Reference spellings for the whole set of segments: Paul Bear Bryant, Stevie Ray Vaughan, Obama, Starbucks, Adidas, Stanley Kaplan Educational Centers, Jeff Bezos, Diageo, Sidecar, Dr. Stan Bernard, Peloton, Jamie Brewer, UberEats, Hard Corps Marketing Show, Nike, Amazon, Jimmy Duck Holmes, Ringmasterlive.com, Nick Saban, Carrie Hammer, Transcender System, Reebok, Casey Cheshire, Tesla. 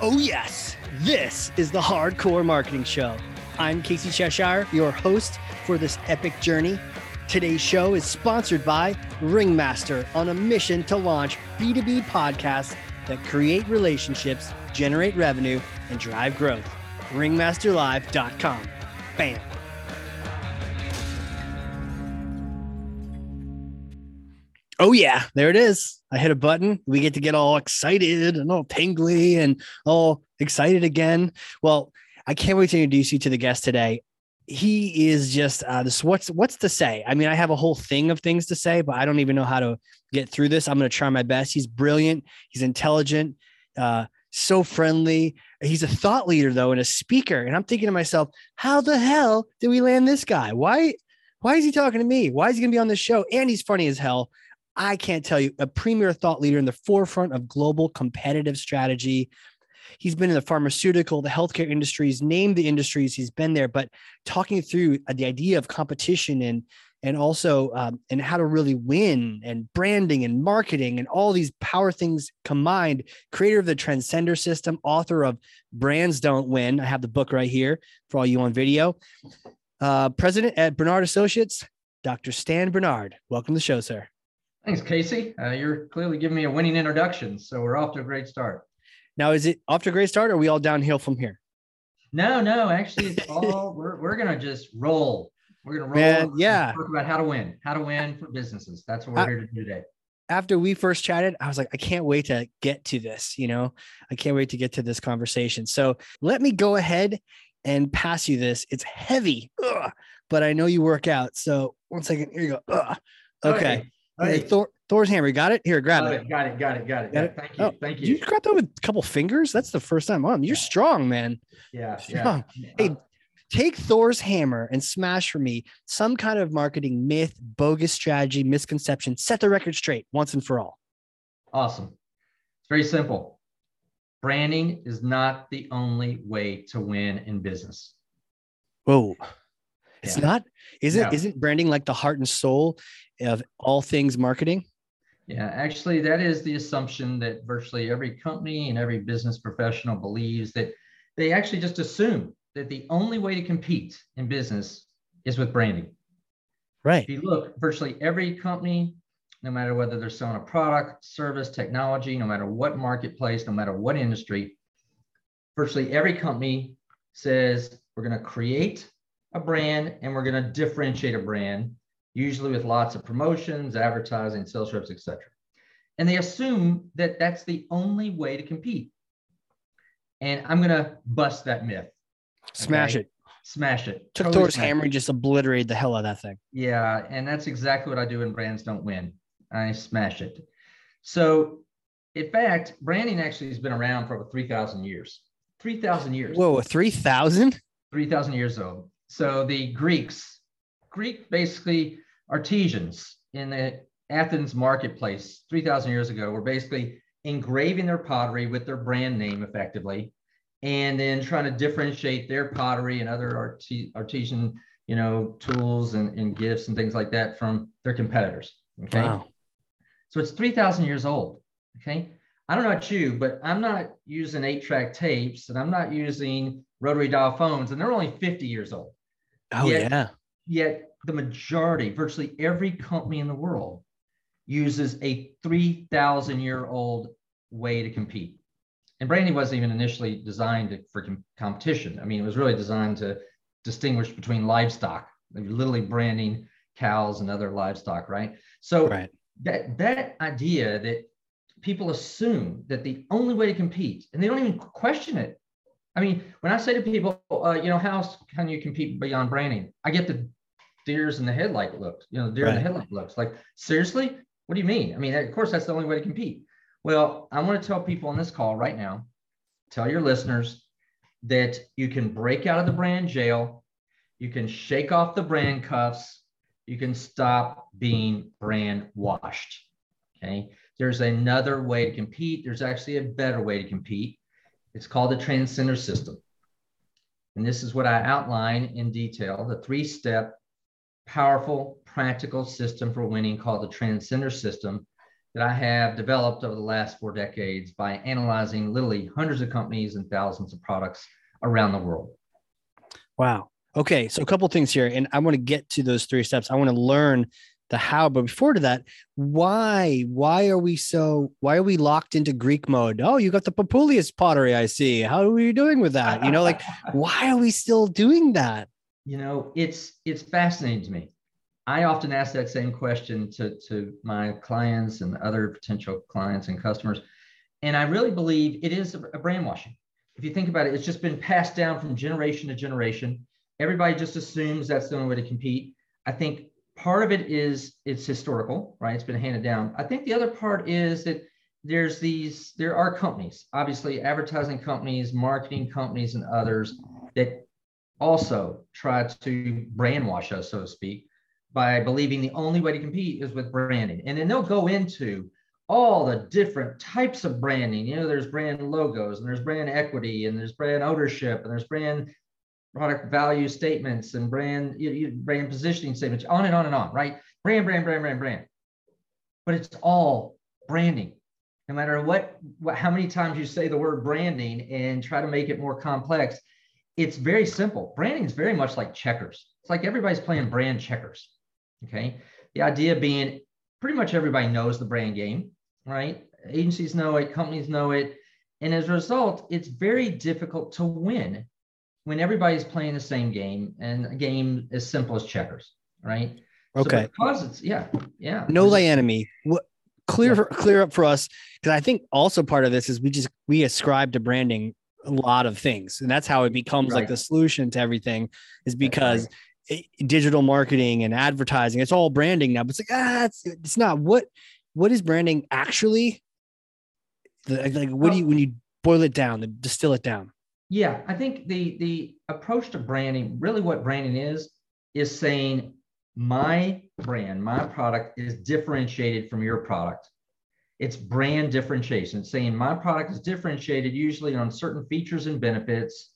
Oh yes, this is the Hard Corps Marketing Show. I'm Casey Cheshire, your host for this epic journey. Today's show is sponsored by Ringmaster, on a mission to launch B2B podcasts that create relationships, generate revenue, and drive growth. Ringmasterlive.com. Bam. Oh yeah, there it is. I hit a button. We get to get all excited and all pingly and all excited again. Well, I can't wait to introduce you to the guest today. He is just this. What's to say? I mean, I have a whole thing of things to say, but I don't even know how to get through this. I'm going to try my best. He's brilliant. He's intelligent. So friendly. He's a thought leader though, and a speaker. And I'm thinking to myself, how the hell did we land this guy? Why is he talking to me? Why is he going to be on this show? And he's funny as hell. I can't tell you, a premier thought leader in the forefront of global competitive strategy. He's been in the pharmaceutical, the healthcare industries, named the industries he's been there, but talking through the idea of competition and also and how to really win, and branding and marketing and all these power things combined. Creator of the Transcender System, author of Brands Don't Win. I have the book right here for all you on video. President at Bernard Associates, Dr. Stan Bernard. Welcome to the show, sir. Thanks, Casey. You're clearly giving me a winning introduction, so we're off to a great start. Now, is it off to a great start, or are we all downhill from here? No, actually, it's all we're gonna just roll. We're gonna roll. Man, yeah. Talk about how to win for businesses. That's what we're here to do today. After we first chatted, I was like, I can't wait to get to this. I can't wait to get to this conversation. So let me go ahead and pass you this. It's heavy, but I know you work out. So one second, here you go. Okay. Hey, Thor's hammer. You got it? Here, grab it. Got it. Thank you. Thank you. You grabbed that with a couple fingers? That's the first time. Mom, you're strong, man. Yeah. Hey, take Thor's hammer and smash for me some kind of marketing myth, bogus strategy, misconception. Set the record straight once and for all. Awesome. It's very simple. Branding is not the only way to win in business. Whoa. It's not? Isn't branding like the heart and soul of all things marketing? Yeah, actually, that is the assumption that virtually every company and every business professional believes, that they actually just assume that the only way to compete in business is with branding. Right. If you look, virtually every company, no matter whether they're selling a product, service, technology, no matter what marketplace, no matter what industry, virtually every company says we're going to create a brand and we're going to differentiate a brand, usually with lots of promotions, advertising, sales reps, etc. And they assume that that's the only way to compete. And I'm going to bust that myth. Smash it. Took Thor's hammer and just obliterated the hell out of that thing. Yeah, and that's exactly what I do in Brands Don't Win. I smash it. So, in fact, branding actually has been around for over 3,000 years. 3,000 years. Whoa, 3,000? 3,000 years old. So the Greek basically artisans in the Athens marketplace 3,000 years ago were basically engraving their pottery with their brand name effectively, and then trying to differentiate their pottery and other artisan, tools and gifts and things like that from their competitors. Okay. Wow. So it's 3,000 years old. Okay. I don't know about you, but I'm not using 8-track tapes, and I'm not using rotary dial phones, and they're only 50 years old. Oh, yeah. Yet the majority, virtually every company in the world, uses a 3,000-year-old way to compete. And branding wasn't even initially designed for competition. I mean, it was really designed to distinguish between livestock. They were literally branding cows and other livestock, right? So that idea that people assume that the only way to compete, and they don't even question it. I mean, when I say to people, how else can you compete beyond branding? I get the deers in the headlight looks, in the headlight looks. Like, seriously? What do you mean? I mean, of course, that's the only way to compete. Well, I want to tell people on this call right now, tell your listeners that you can break out of the brand jail. You can shake off the brand cuffs. You can stop being brand washed. Okay. There's another way to compete. There's actually a better way to compete. It's called the Transcender System. And this is what I outline in detail, the 3-step, powerful, practical system for winning called the Transcender System that I have developed over the last 4 decades by analyzing literally hundreds of companies and thousands of products around the world. Wow. Okay. So a couple of things here, and I want to get to those 3 steps. I want to learn the how, but before to that, why are we locked into Greek mode? Oh, you got the Papoulias pottery. I see. How are we doing with that? You know, like why are we still doing that? You know, it's fascinating to me. I often ask that same question to my clients and other potential clients and customers. And I really believe it is a brainwashing. If you think about it, it's just been passed down from generation to generation. Everybody just assumes that's the only way to compete. I think part of it is it's historical, right? It's been handed down. I think the other part is that there are companies, obviously advertising companies, marketing companies, and others that also try to brainwash us, so to speak, by believing the only way to compete is with branding. And then they'll go into all the different types of branding. You know, there's brand logos, and there's brand equity, and there's brand ownership, and there's brand product value statements, and brand positioning statements, on and on and on, right? Brand. But it's all branding. No matter how many times you say the word branding and try to make it more complex, it's very simple. Branding is very much like checkers. It's like everybody's playing brand checkers. Okay. The idea being pretty much everybody knows the brand game, right? Agencies know it, companies know it. And as a result, it's very difficult to win when everybody's playing the same game, and a game as simple as checkers, right? Okay. So because it's, yeah. No lay enemy. Clear up for us. Because I think also part of this is we ascribe to branding a lot of things. And that's how it becomes like the solution to everything, is because digital marketing and advertising, it's all branding now, but it's like, it's not. What is branding actually? When you boil it down and distill it down? Yeah, I think the approach to branding, really what branding is saying my brand, my product is differentiated from your product. It's brand differentiation. It's saying my product is differentiated usually on certain features and benefits.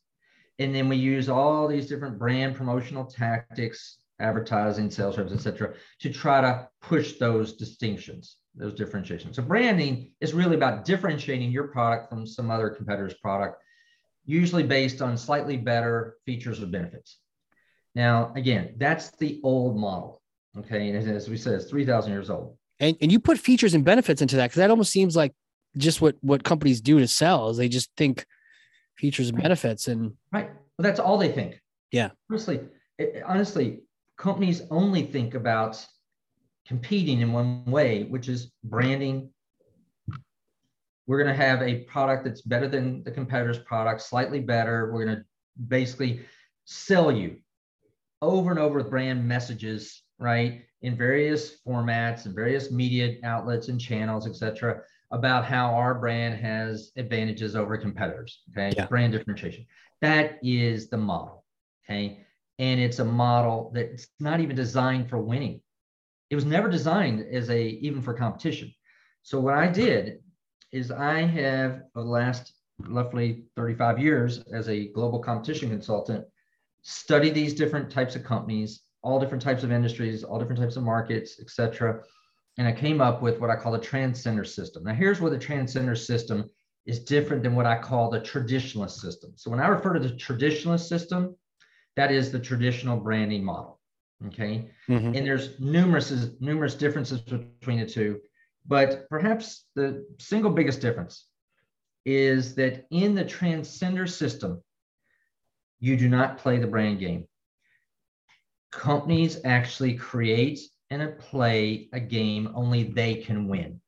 And then we use all these different brand promotional tactics, advertising, sales reps, et cetera, to try to push those distinctions, those differentiations. So branding is really about differentiating your product from some other competitor's product, usually based on slightly better features or benefits. Now, again, that's the old model. Okay. And as we said, it's 3,000 years old. And you put features and benefits into that, because that almost seems like just what companies do to sell is they just think features and benefits. And right. Well, that's all they think. Yeah. Honestly, companies only think about competing in one way, which is branding. We're going to have a product that's better than the competitor's product, slightly better. We're going to basically sell you over and over with brand messages, right? In various formats and various media outlets and channels, et cetera, about how our brand has advantages over competitors, okay? Yeah. Brand differentiation. That is the model, okay? And it's a model that's not even designed for winning. It was never designed even for competition. So what I did is I have, over the last roughly 35 years as a global competition consultant, studied these different types of companies, all different types of industries, all different types of markets, et cetera. And I came up with what I call the Transcender System. Now, here's where the Transcender System is different than what I call the traditionalist system. So when I refer to the traditionalist system, that is the traditional branding model, okay? Mm-hmm. And there's numerous differences between the two, but perhaps the single biggest difference is that in the Transcender System, you do not play the brand game. Companies actually create and play a game only they can win,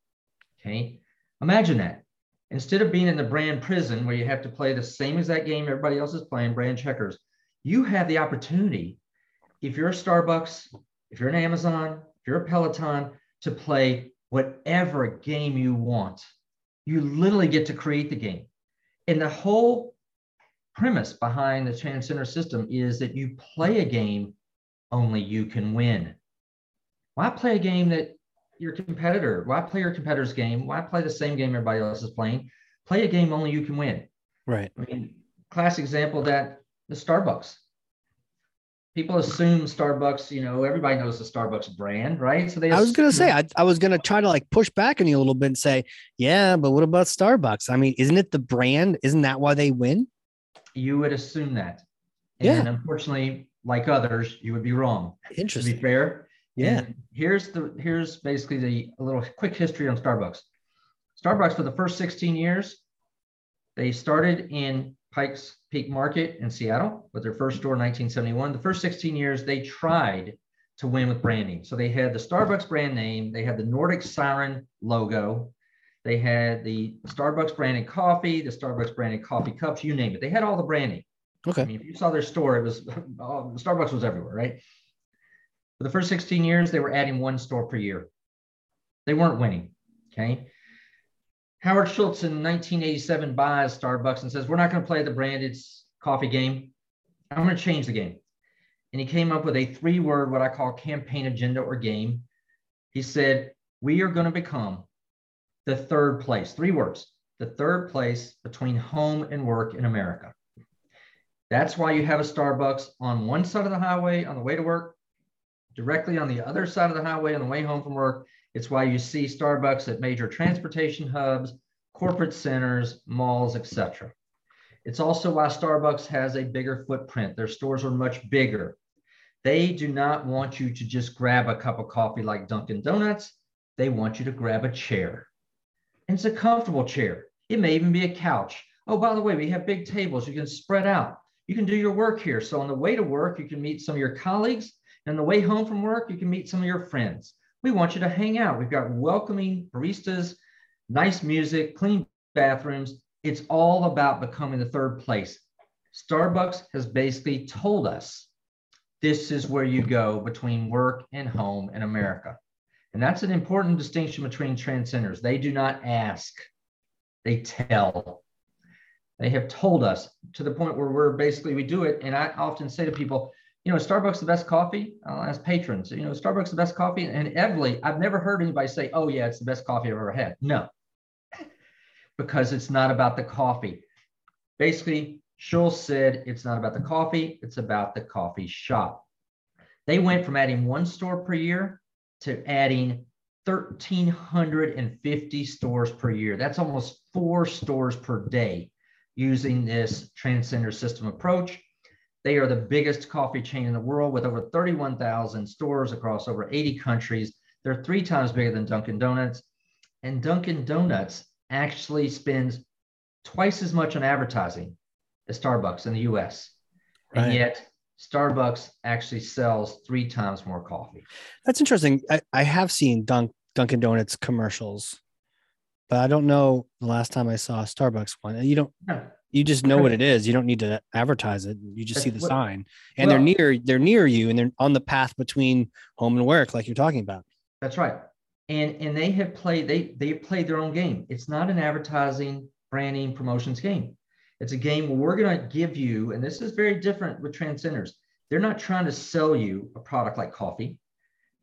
okay? Imagine that. Instead of being in the brand prison where you have to play the same exact game everybody else is playing, brand checkers, you have the opportunity, if you're a Starbucks, if you're an Amazon, if you're a Peloton, to play whatever game you want. You literally get to create the game. And the whole premise behind the Transcender System is that you play a game only you can win. Why play a game that your competitor? Why play your competitor's game? Why play the same game everybody else is playing? Play a game only you can win. Right. I mean, classic example that is Starbucks. people assume Starbucks, you know, everybody knows the Starbucks brand, right? So they assume, I was going to try to like push back on you a little bit and say, yeah, but what about Starbucks? I mean, isn't it the brand? Isn't that why they win? You would assume that. And unfortunately, like others, you would be wrong. Interesting. To be fair. Yeah. And here's basically a little quick history on Starbucks. Starbucks, for the first 16 years, they started in Pikes Peak Market in Seattle with their first store in 1971. The first 16 years, they tried to win with branding. So they had the Starbucks brand name. They had the Nordic Siren logo. They had the Starbucks branded coffee, the Starbucks branded coffee cups, you name it. They had all the branding. Okay. I mean, if you saw their store, it was Starbucks was everywhere, right? For the first 16 years, they were adding one store per year. They weren't winning, okay? Howard Schultz in 1987 buys Starbucks and says, we're not going to play the branded coffee game. I'm going to change the game. And he came up with a three-word, what I call campaign agenda or game. He said, we are going to become the third place, three words, the third place between home and work in America. That's why you have a Starbucks on one side of the highway on the way to work, directly on the other side of the highway on the way home from work. It's why you see Starbucks at major transportation hubs, corporate centers, malls, etc. It's also why Starbucks has a bigger footprint. Their stores are much bigger. They do not want you to just grab a cup of coffee like Dunkin' Donuts. They want you to grab a chair. And it's a comfortable chair. It may even be a couch. Oh, by the way, we have big tables. You can spread out. You can do your work here. So on the way to work, you can meet some of your colleagues. And on the way home from work, you can meet some of your friends. We want you to hang out. We've got welcoming baristas, nice music, clean bathrooms. It's all about becoming the third place. Starbucks has basically told us, this is where you go between work and home in America. And that's an important distinction between Transcenders. They do not ask, they tell. They have told us to the point where we're basically, we do it. And I often say to people, you know, Starbucks the best coffee? I'll ask patrons, you know, Starbucks the best coffee? And Evely, I've never heard anybody say, oh yeah, it's the best coffee I've ever had. No, because it's not about the coffee. Basically, Schultz said, it's not about the coffee, it's about the coffee shop. They went from adding one store per year to adding 1,350 stores per year. That's almost four stores per day using this Transcender System approach. They are the biggest coffee chain in the world with over 31,000 stores across over 80 countries. They're 3 times bigger than Dunkin' Donuts. And Dunkin' Donuts actually spends 2x as much on advertising as Starbucks in the US. Right. And yet Starbucks actually sells 3 times more coffee. That's interesting. I have seen Dunkin' Donuts commercials, but I don't know the last time I saw a Starbucks one. You just know what it is. You don't need to advertise it. You just see the sign, and they're near you, and they're on the path between home and work, like you're talking about. That's right. And they have played, they played their own game. It's not an advertising, branding, promotions game. It's a game where we're going to give you, and this is very different with Transcenders. They're not trying to sell you a product like coffee.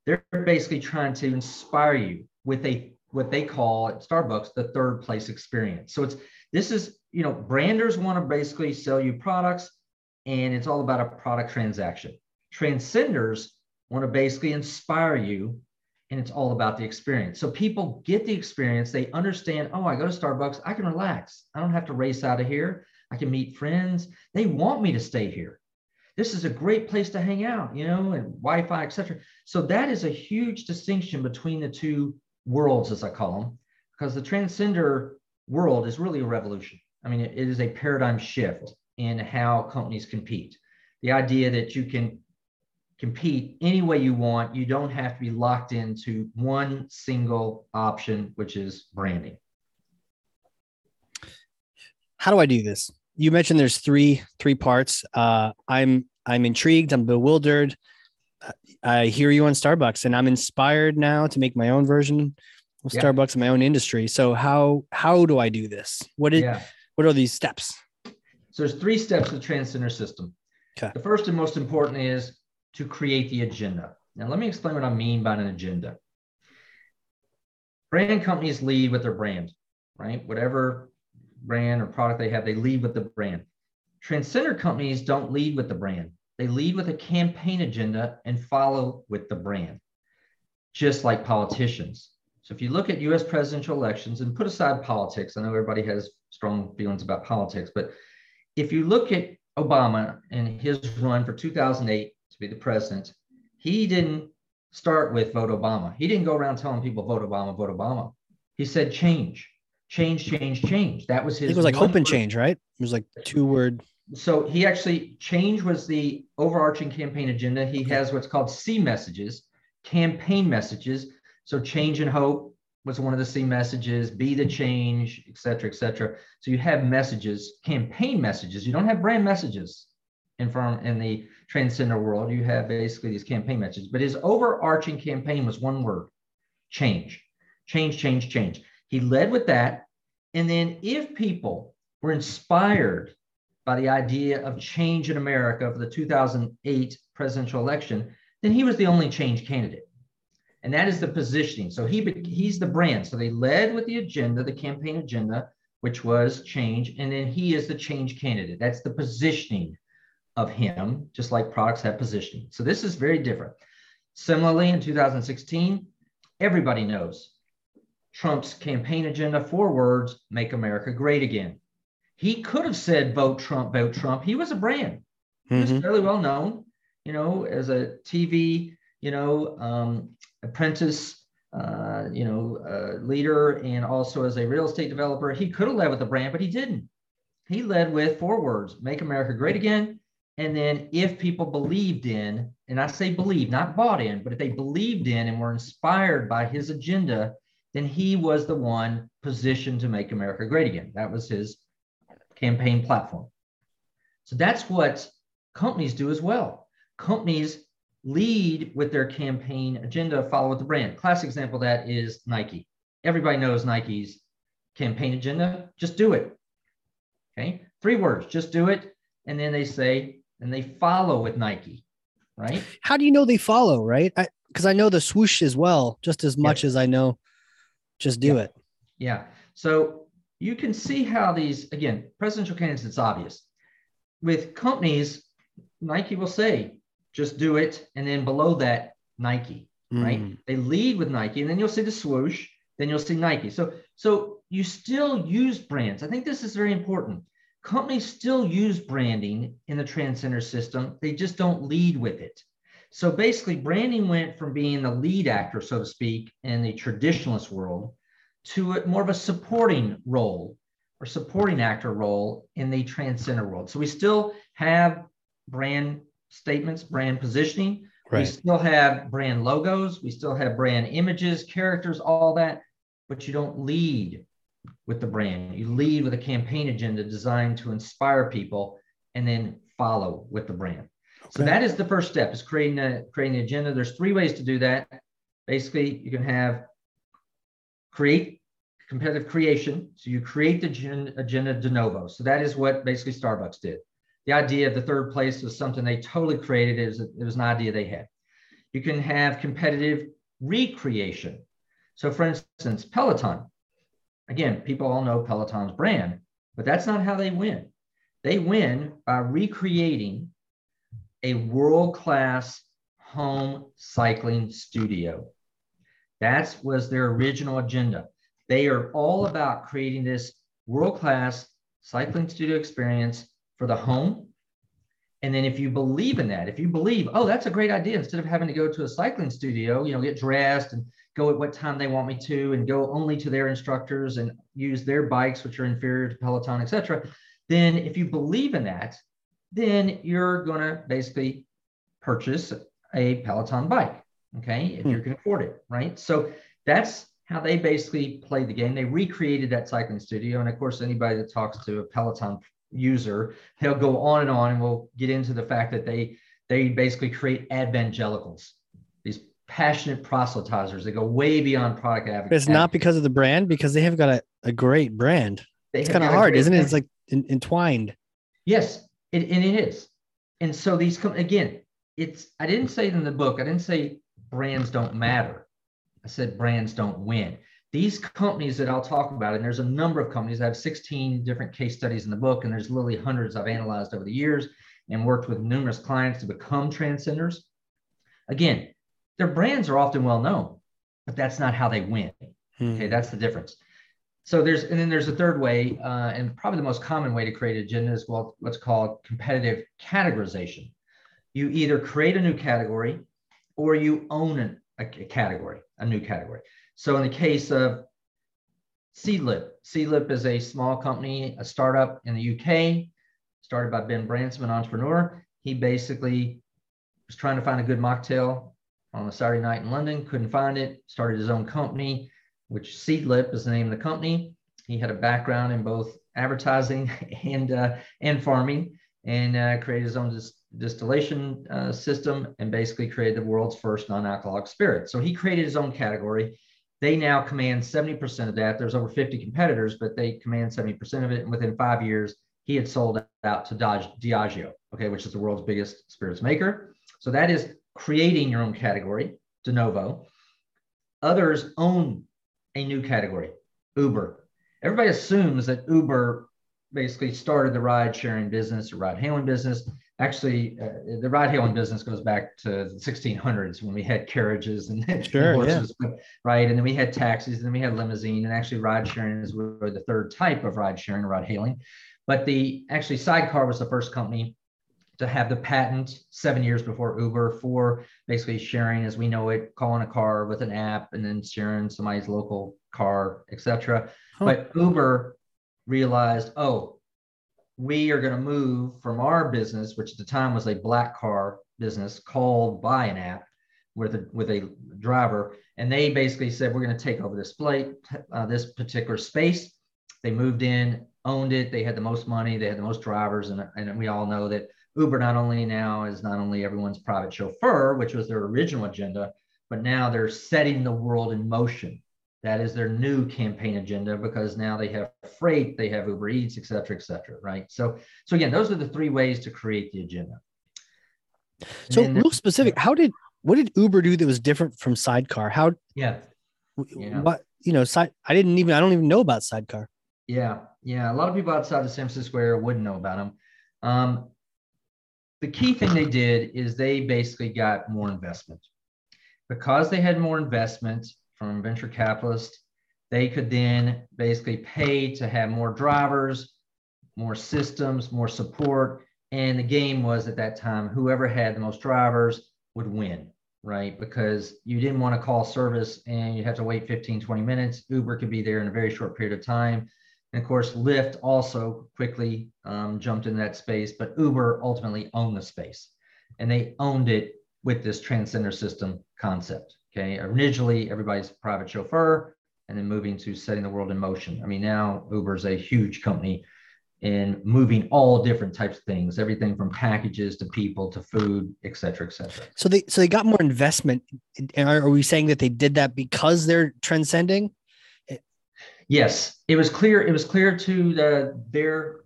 They're basically trying to inspire you with a, what they call at Starbucks, the third place experience. So this is, you know, branders want to basically sell you products, and it's all about a product transaction. Transcenders want to basically inspire you, and it's all about the experience. So people get the experience. They understand, oh, I go to Starbucks. I can relax. I don't have to race out of here. I can meet friends. They want me to stay here. This is a great place to hang out, you know, and Wi-Fi, et cetera. So that is a huge distinction between the two worlds, as I call them, because the Transcender world is really a revolution. I mean, it is a paradigm shift in how companies compete. The idea that you can compete any way you want, you don't have to be locked into one single option, which is branding. How do I do this? You mentioned there's three parts. I'm intrigued. I'm bewildered. I hear you on Starbucks, and I'm inspired now to make my own version of Starbucks in my own industry. So how do I do this? What are these steps? So there's 3 steps to the Transcender System. Okay. The first and most important is to create the agenda. Now, let me explain what I mean by an agenda. Brand companies lead with their brand, right? Whatever brand or product they have, they lead with the brand. Transcender companies don't lead with the brand. They lead with a campaign agenda and follow with the brand, just like politicians. So if you look at US presidential elections and put aside politics, I know everybody has strong feelings about politics, but if you look at Obama and his run for 2008 to be the president, he didn't start with vote Obama. He didn't go around telling people vote Obama, vote Obama. He said change, change, change, change. That was his. I think it was like hope and change, right? It was like 2-word. So he actually, change was the overarching campaign agenda. He has what's called C messages, campaign messages. So change and hope was one of the C messages, be the change, et cetera, et cetera. So you have messages, campaign messages. You don't have brand messages in the transcender world. You have basically these campaign messages. But his overarching campaign was one word, change, change, change, change. He led with that. And then if people were inspired by the idea of change in America for the 2008 presidential election, then he was the only change candidate. And that is the positioning. So he's the brand. So they led with the agenda, the campaign agenda, which was change. And then he is the change candidate. That's the positioning of him, just like products have positioning. So this is very different. Similarly, in 2016, everybody knows Trump's campaign agenda, 4 words, make America great again. He could have said, vote Trump, vote Trump. He was a brand. He was fairly well known, as a TV, apprentice, leader, and also as a real estate developer. He could have led with a brand, but he didn't. He led with 4 words, make America great again. And then if people believed in, and I say believe, not bought in, but if they believed in and were inspired by his agenda, then he was the one positioned to make America great again. That was his campaign platform. So that's what companies do as well. Companies lead with their campaign agenda, follow with the brand. Classic example of that is Nike. Everybody knows Nike's campaign agenda, just do it. Okay, 3 words, just do it. And then they say, and they follow with Nike, right? How do you know they follow, right? Because I know the swoosh as well, just as much as I know, just do it. Yeah, so you can see how these, again, presidential candidates, it's obvious. With companies, Nike will say, just do it. And then below that, Nike, right? They lead with Nike, and then you'll see the swoosh, then you'll see Nike. So you still use brands. I think this is very important. Companies still use branding in the Transcender system. They just don't lead with it. So basically, branding went from being the lead actor, so to speak, in the traditionalist world to more of a supporting role or supporting actor role in the Transcender world. So we still have brand statements, brand positioning. Right. We still have brand logos. We still have brand images, characters, all that, but you don't lead with the brand. You lead with a campaign agenda designed to inspire people and then follow with the brand. Okay. So that is the first step, is creating an agenda. There's 3 ways to do that. Basically, you can have create competitive creation. So you create the agenda de novo. So that is what basically Starbucks did. The idea of the third place was something they totally created. It was an idea they had. You can have competitive recreation. So for instance, Peloton. Again, people all know Peloton's brand, but that's not how they win. They win by recreating a world-class home cycling studio. That was their original agenda. They are all about creating this world-class cycling studio experience for the home. And then if you believe in that, if you believe, oh, that's a great idea, instead of having to go to a cycling studio, get dressed and go at what time they want me to and go only to their instructors and use their bikes, which are inferior to Peloton, et cetera, then if you believe in that, then you're going to basically purchase a Peloton bike, okay, if you can afford it, right? So that's how they basically played the game. They recreated that cycling studio. And of course, anybody that talks to a Peloton user, they'll go on, and we'll get into the fact that they basically create evangelicals, these passionate proselytizers that go way beyond product advocacy. It's not because of the brand, because they have got a great brand. It's kind of hard, isn't it? It's like entwined. Yes, it is. And so these come again. I didn't say it in the book. I didn't say brands don't matter. I said brands don't win. These companies that I'll talk about, and there's a number of companies, I have 16 different case studies in the book, and there's literally hundreds I've analyzed over the years. and worked with numerous clients to become transcenders. Again, their brands are often well known, but that's not how they win. Okay, that's the difference. So there's a third way, and probably the most common way to create an agenda is what's called competitive categorization. You either create a new category or you own a new category. So in the case of Seedlip, Seedlip is a small company, a startup in the UK, started by Ben Branson, an entrepreneur. He basically was trying to find a good mocktail on a Saturday night in London, couldn't find it, started his own company, which Seedlip is the name of the company. He had a background in both advertising and farming, and created his own distillation system, and basically created the world's first non-alcoholic spirit. So he created his own category. They now command 70% of that. There's over 50 competitors, but they command 70% of it. And within 5 years, he had sold out to Diageo, okay, which is the world's biggest spirits maker. So that is creating your own category, de novo. Others own a new category, Uber. Everybody assumes that Uber basically started the ride-sharing business or ride-hailing business. Actually, the ride-hailing business goes back to the 1600s when we had carriages and, sure, and horses, yeah, right? And then we had taxis, and then we had limousine, and actually ride-sharing is really the third type of ride-sharing or ride-hailing. But actually Sidecar was the first company to have the patent 7 years before Uber for basically sharing as we know it, calling a car with an app and then sharing somebody's local car, etc. Huh. But Uber realized, oh, we are going to move from our business, which at the time was a black car business called by an app with a driver. And they basically said, we're going to take over this particular space. They moved in, owned it. They had the most money. They had the most drivers. And we all know that Uber is not only everyone's private chauffeur, which was their original agenda, but now they're setting the world in motion. That is their new campaign agenda, because now they have freight, they have UberEats, et cetera, right? So again, those are the three ways to create the agenda. So real specific, what did Uber do that was different from Sidecar? I don't even know about Sidecar. Yeah. A lot of people outside the San Francisco area wouldn't know about them. The key thing they did is they basically got more investment. Because they had more investment from venture capitalists, they could then basically pay to have more drivers, more systems, more support. And the game was at that time, whoever had the most drivers would win, right? Because you didn't want to call service and you have to wait 15, 20 minutes. Uber could be there in a very short period of time. And of course, Lyft also quickly jumped in that space, but Uber ultimately owned the space, and they owned it with this Transcender System concept. Okay, originally everybody's private chauffeur, and then moving to setting the world in motion. I mean, now Uber is a huge company in moving all different types of things, everything from packages to people to food, et cetera, et cetera. So they got more investment. And are we saying that they did that because they're transcending? Yes, it was clear to their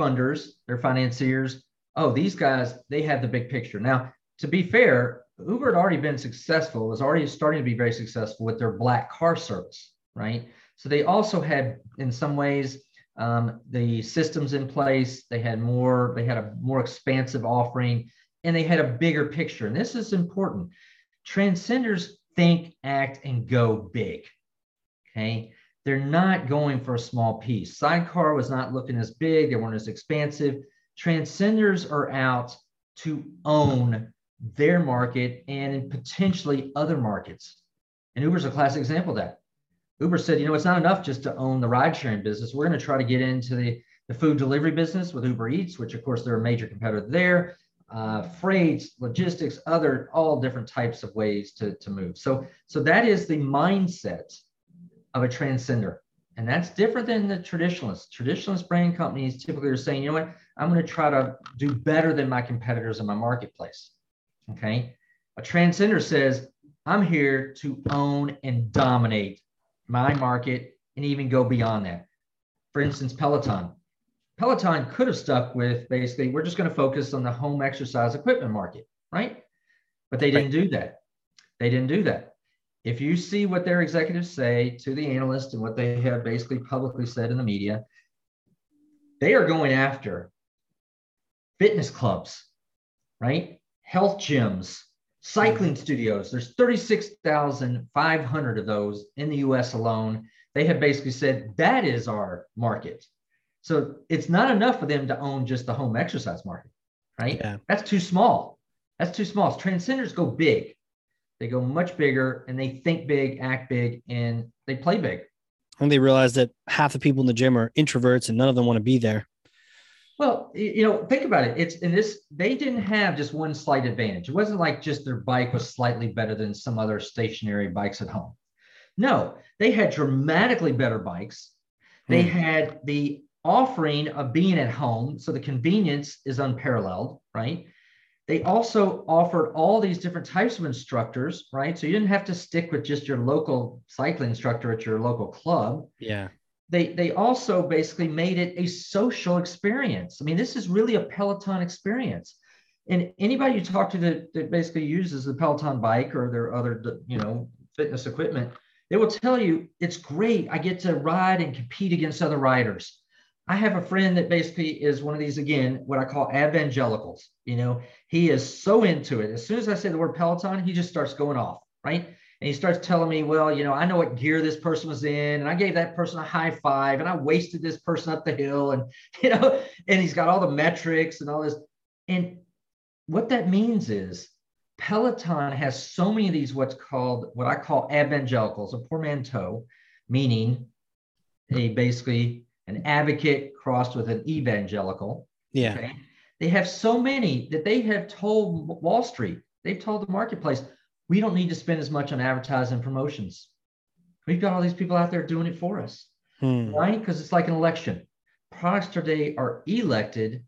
funders, their financiers, oh, these guys, they have the big picture. Now, to be fair, Uber had already been successful, was already starting to be very successful with their black car service, right? So they also had, in some ways, the systems in place. They had a more expansive offering, and they had a bigger picture. And this is important. Transcenders think, act, and go big, okay? They're not going for a small piece. Sidecar was not looking as big. They weren't as expansive. Transcenders are out to own their market and potentially other markets. And Uber's a classic example of that. Uber said, it's not enough just to own the ride-sharing business. We're going to try to get into the food delivery business with UberEats, which, of course, they're a major competitor there. Freight, logistics, all different types of ways to move. So that is the mindset of a transcender. And that's different than the traditionalists. Traditionalist brand companies typically are saying, I'm going to try to do better than my competitors in my marketplace. Okay. A transcender says, I'm here to own and dominate my market and even go beyond that. For instance, Peloton. Peloton could have stuck with basically, we're just going to focus on the home exercise equipment market, right? But they didn't do that. If you see what their executives say to the analysts and what they have basically publicly said in the media, they are going after fitness clubs, right? Health gyms, cycling studios. There's 36,500 of those in the US alone. They have basically said that is our market. So it's not enough for them to own just the home exercise market, right? Yeah. That's too small. That's too small. Transcenders go big. They go much bigger, and they think big, act big, and they play big. And they realize that half the people in the gym are introverts and none of them want to be there. Well, you know, think about it. It's in this, they didn't have just one slight advantage. It wasn't like just their bike was slightly better than some other stationary bikes at home. No, they had dramatically better bikes. They had the offering of being at home. So the convenience is unparalleled, right? They also offered all these different types of instructors, right? So you didn't have to stick with just your local cycling instructor at your local club. Yeah. They also basically made it a social experience. I mean, this is really a Peloton experience. And anybody you talk to that basically uses the Peloton bike or their other, you know, fitness equipment, they will tell you, it's great. I get to ride and compete against other riders. I have a friend that basically is one of these, again, what I call evangelicals. You know, he is so into it. As soon as I say the word Peloton, he just starts going off, right? And he starts telling me, well, you know, I know what gear this person was in, and I gave that person a high five, and I wasted this person up the hill, and, you know, and he's got all the metrics and all this. And what that means is Peloton has so many of these, what I call evangelicals, a portmanteau, meaning they basically an advocate crossed with an evangelical. Yeah. Okay? They have so many that they have told Wall Street, they've told the marketplace, we don't need to spend as much on advertising promotions. We've got all these people out there doing it for us, right? Because it's like an election. Products today are elected,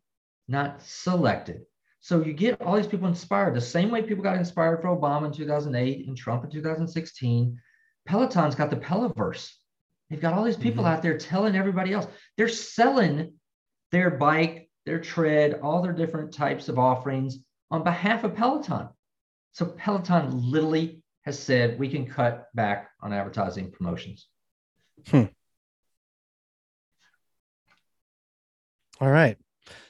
not selected. So you get all these people inspired. The same way people got inspired for Obama in 2008 and Trump in 2016, Peloton's got the Peloverse. They've got all these people out there telling everybody else. They're selling their bike, their tread, all their different types of offerings on behalf of Peloton. So Peloton literally has said we can cut back on advertising promotions. All right.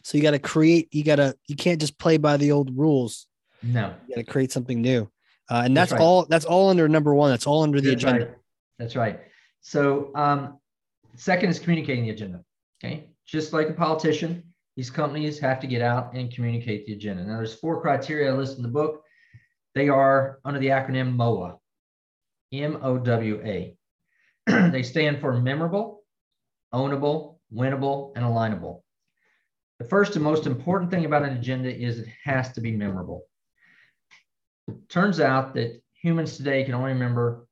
So you got to create, you can't just play by the old rules. No, you got to create something new. And that's right. That's all under number one. That's all under the agenda. Right. That's right. So second is communicating the agenda. Okay. Just like a politician, these companies have to get out and communicate the agenda. Now there's four criteria I list in the book. They are under the acronym MOA, M-O-W-A. They stand for memorable, ownable, winnable, and alignable. The first and most important thing about an agenda is it has to be memorable. It turns out that humans today can only remember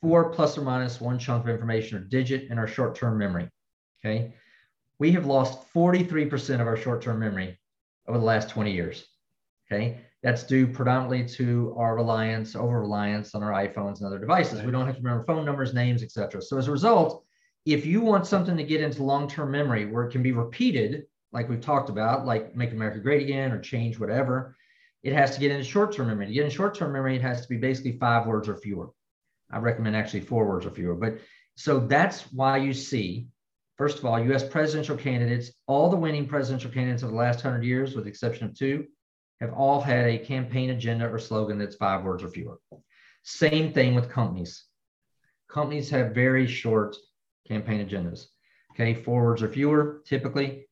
4 ± 1 chunk of information or digit in our short-term memory, okay? We have lost 43% of our short-term memory over the last 20 years, okay? That's due predominantly to our over-reliance on our iPhones and other devices. Right. We don't have to remember phone numbers, names, et cetera. So as a result, if you want something to get into long-term memory where it can be repeated, like we've talked about, like Make America Great Again or Change Whatever, it has to get into short-term memory. To get in short-term memory, it has to be basically 5 words or fewer. I recommend actually 4 words or fewer. But so that's why you see, first of all, US presidential candidates, all the winning presidential candidates of the last 100 years, with the exception of 2, have all had a campaign agenda or slogan that's 5 words or fewer. Same thing with companies. Companies have very short campaign agendas, okay? 4 words or fewer, typically.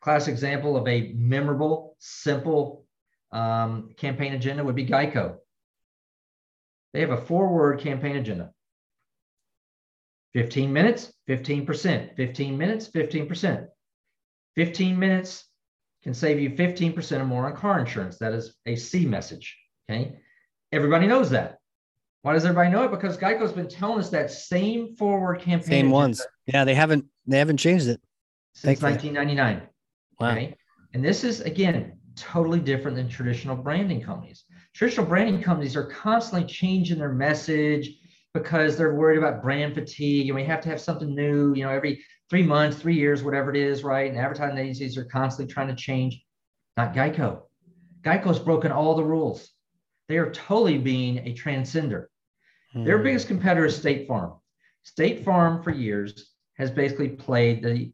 Classic example of a memorable, simple campaign agenda would be Geico. They have a 4-word campaign agenda. 15 minutes, 15%, 15 minutes, 15%. 15 minutes, can save you 15% or more on car insurance. That is a C message, okay? Everybody knows that. Why does everybody know it? Because Geico's been telling us that same forward campaign. Same ones. Yeah, they haven't changed it. Since 1999. Wow. Okay? And this is, again, totally different than traditional branding companies. Traditional branding companies are constantly changing their message because they're worried about brand fatigue and we have to have something new, you know, every 3 months, 3 years, whatever it is, right? And advertising agencies are constantly trying to change. Not Geico. Geico's broken all the rules. They are totally being a transcender. Their biggest competitor is State Farm. State Farm for years has basically played the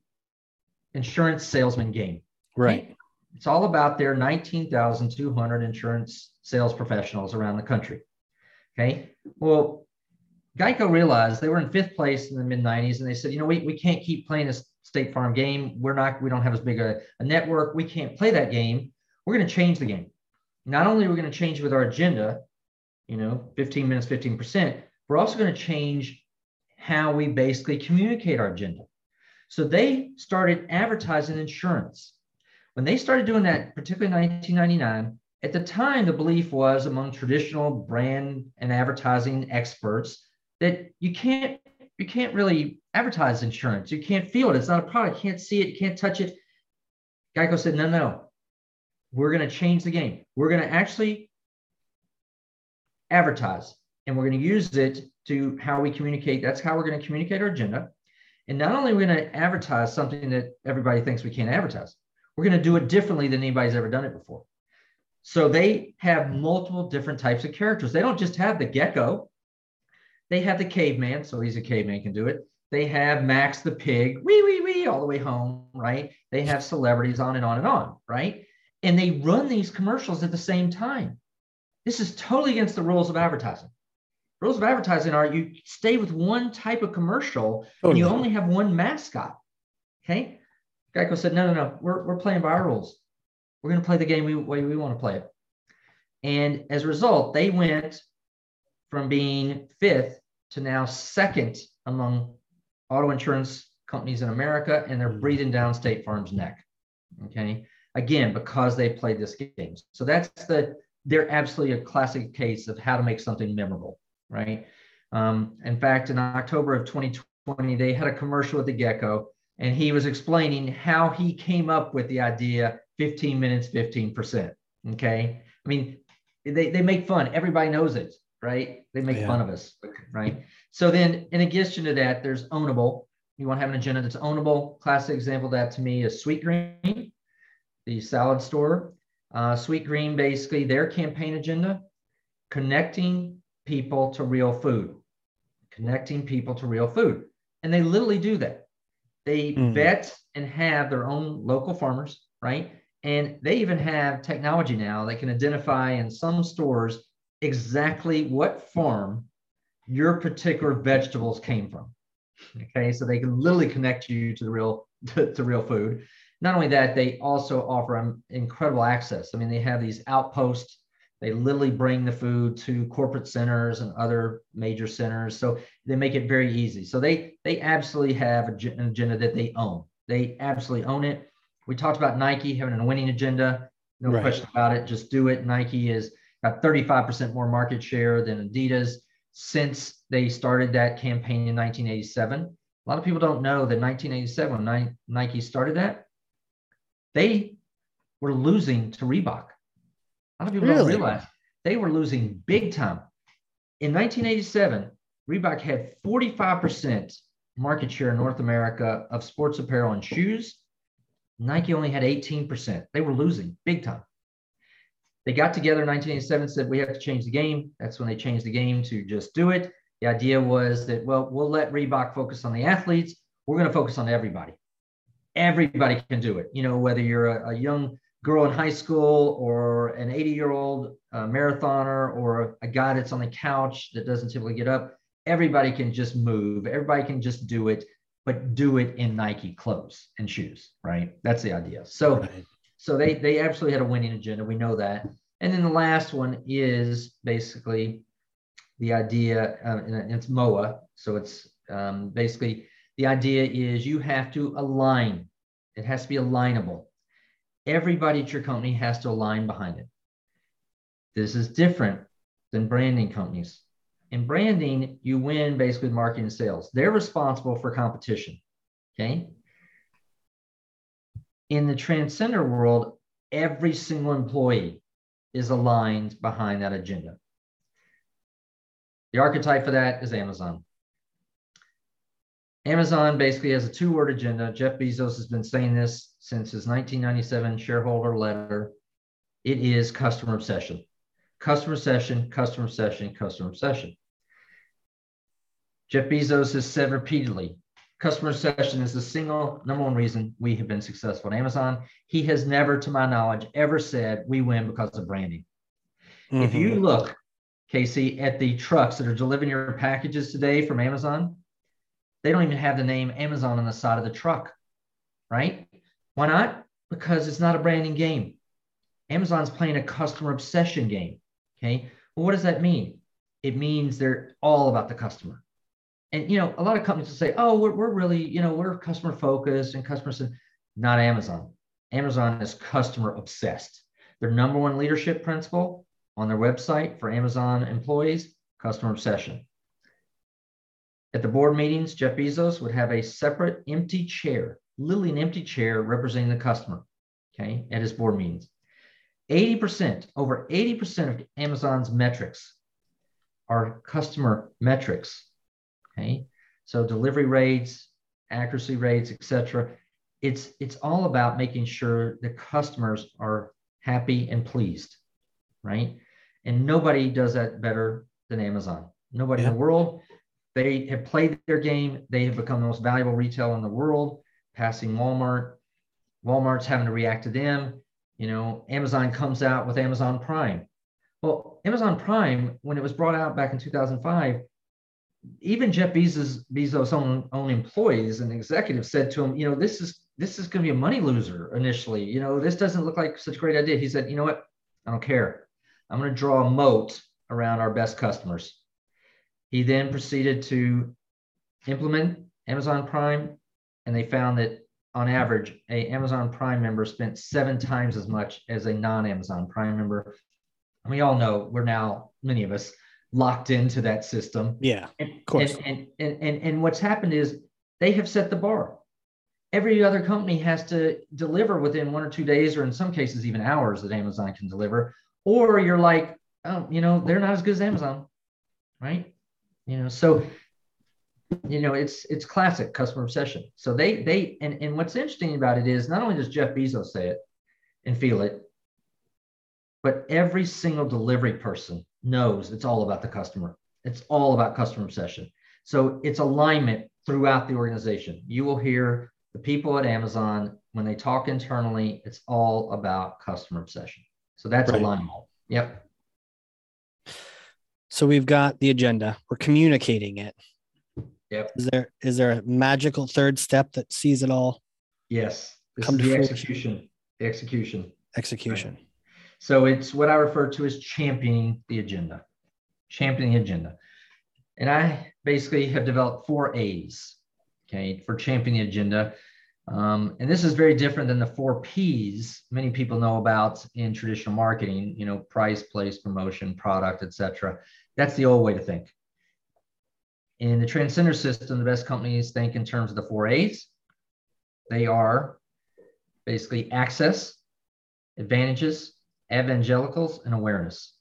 insurance salesman game. Right. It's all about their 19,200 insurance sales professionals around the country. Okay. Well, Geico realized they were in fifth place in the mid-90s, and they said, you know, we can't keep playing this State Farm game. We don't have as big a network. We can't play that game. We're going to change the game. Not only are we going to change with our agenda, you know, 15 minutes, 15%, we're also going to change how we basically communicate our agenda. So they started advertising insurance. When they started doing that, particularly in 1999, at the time, the belief was among traditional brand and advertising experts that you can't really advertise insurance. You can't feel it. It's not a product. You can't see it. You can't touch it. Geico said, no, no. We're going to change the game. We're going to actually advertise, and we're going to use it to how we communicate. That's how we're going to communicate our agenda. And not only are we going to advertise something that everybody thinks we can't advertise, we're going to do it differently than anybody's ever done it before. So they have multiple different types of characters. They don't just have the gecko. They have the caveman. So he's a caveman, can do it. They have Max the pig, wee, wee, wee, all the way home, right? They have celebrities on and on and on, right? And they run these commercials at the same time. This is totally against the rules of advertising. Rules of advertising are you stay with one type of commercial and you only have one mascot, okay? Geico said, no, no, no, we're playing by our rules. We're going to play the game the way we want to play it. And as a result, they went from being fifth to now second among auto insurance companies in America, and they're breathing down State Farm's neck, okay? Again, because they played this game. So that's they're absolutely a classic case of how to make something memorable, right? In fact, in October of 2020, they had a commercial with the gecko, and he was explaining how he came up with the idea 15 minutes, 15%, okay? I mean, they make fun. Everybody knows it, right? They make fun of us, right? So then in addition to that, there's ownable. You want to have an agenda that's ownable. Classic example of that to me is Sweetgreen, the salad store. Sweetgreen, basically their campaign agenda, connecting people to real food, connecting people to real food. And they literally do that. They vet and have their own local farmers, right? And they even have technology now that can identify in some stores exactly what farm your particular vegetables came from. Okay, so they can literally connect you to the real to real food. Not only that, they also offer incredible access. I mean, they have these outposts. They literally bring the food to corporate centers and other major centers. So they make it very easy. So they absolutely have an agenda that they own. They absolutely own it. We talked about Nike having a winning agenda. No question about it. Just do it. Nike has got 35% more market share than Adidas since they started that campaign in 1987. A lot of people don't know that 1987, when Nike started that, they were losing to Reebok. A lot of people don't realize they were losing big time. In 1987, Reebok had 45% market share in North America of sports apparel and shoes. Nike only had 18%. They were losing big time. They got together in 1987 and said, we have to change the game. That's when they changed the game to just do it. The idea was that, well, we'll let Reebok focus on the athletes. We're going to focus on everybody. Everybody can do it. You know, whether you're a young girl in high school or an 80-year-old marathoner or a guy that's on the couch that doesn't typically get up, everybody can just move. Everybody can just do it, but do it in Nike clothes and shoes, right? That's the idea. So, so they absolutely had a winning agenda. We know that. And then the last one is basically the idea, and it's MOA. So it's basically the idea is you have to align. It has to be alignable. Everybody at your company has to align behind it. This is different than branding companies. In branding, you win basically marketing and sales. They're responsible for competition, okay? In the Transcender world, every single employee is aligned behind that agenda. The archetype for that is Amazon. Amazon basically has a two-word agenda. Jeff Bezos has been saying this since his 1997 shareholder letter. It is customer obsession. Customer obsession, customer obsession, customer obsession. Jeff Bezos has said repeatedly, Customer obsession is the single number one reason we have been successful at Amazon. He has never, to my knowledge, ever said we win because of branding. Mm-hmm. If you look, Casey, at the trucks that are delivering your packages today from Amazon, they don't even have the name Amazon on the side of the truck, right? Why not? Because it's not a branding game. Amazon's playing a customer obsession game, okay? Well, what does that mean? It means they're all about the customer. And, you know, a lot of companies will say, oh, we're really, you know, we're customer focused and customer centric. Not Amazon. Amazon is customer obsessed. Their number one leadership principle on their website for Amazon employees, customer obsession. At the board meetings, Jeff Bezos would have a separate empty chair, literally an empty chair representing the customer, okay, at his board meetings. 80%, over 80% of Amazon's metrics are customer metrics. Okay, so delivery rates, accuracy rates, et cetera. It's all about making sure the customers are happy and pleased, right? And nobody does that better than Amazon. Nobody in the world. They have played their game. They have become the most valuable retailer in the world, passing Walmart. Walmart's having to react to them. You know, Amazon comes out with Amazon Prime. Well, Amazon Prime, when it was brought out back in 2005, even Jeff Bezos' own employees and executives said to him, you know, this is going to be a money loser initially. You know, this doesn't look like such a great idea. He said, you know what? I don't care. I'm going to draw a moat around our best customers. He then proceeded to implement Amazon Prime, and they found that on average, an Amazon Prime member spent 7 times as much as a non-Amazon Prime member. And we all know we're now, many of us, locked into that system. Yeah, of course. And what's happened is they have set the bar. Every other company has to deliver within 1 or 2 days, or in some cases, even hours that Amazon can deliver. Or you're like, oh, you know, they're not as good as Amazon, right? You know, so, you know, it's classic customer obsession. So and what's interesting about it is not only does Jeff Bezos say it and feel it, but every single delivery person knows it's all about the customer. It's all about customer obsession. So it's alignment throughout the organization. You will hear the people at Amazon, when they talk internally, it's all about customer obsession. So that's alignment. Yep. So we've got the agenda. We're communicating it. Yep. Is there a magical third step that sees it all? Yes. This is the execution. The execution. Execution. Right. So it's what I refer to as championing the agenda, And I basically have developed 4 A's, okay, for championing the agenda. And this is very different than the 4 P's many people know about in traditional marketing, you know, price, place, promotion, product, et cetera. That's the old way to think. In the Transcender system, the best companies think in terms of the 4 A's. They are basically access, advantages, evangelicals, and awareness.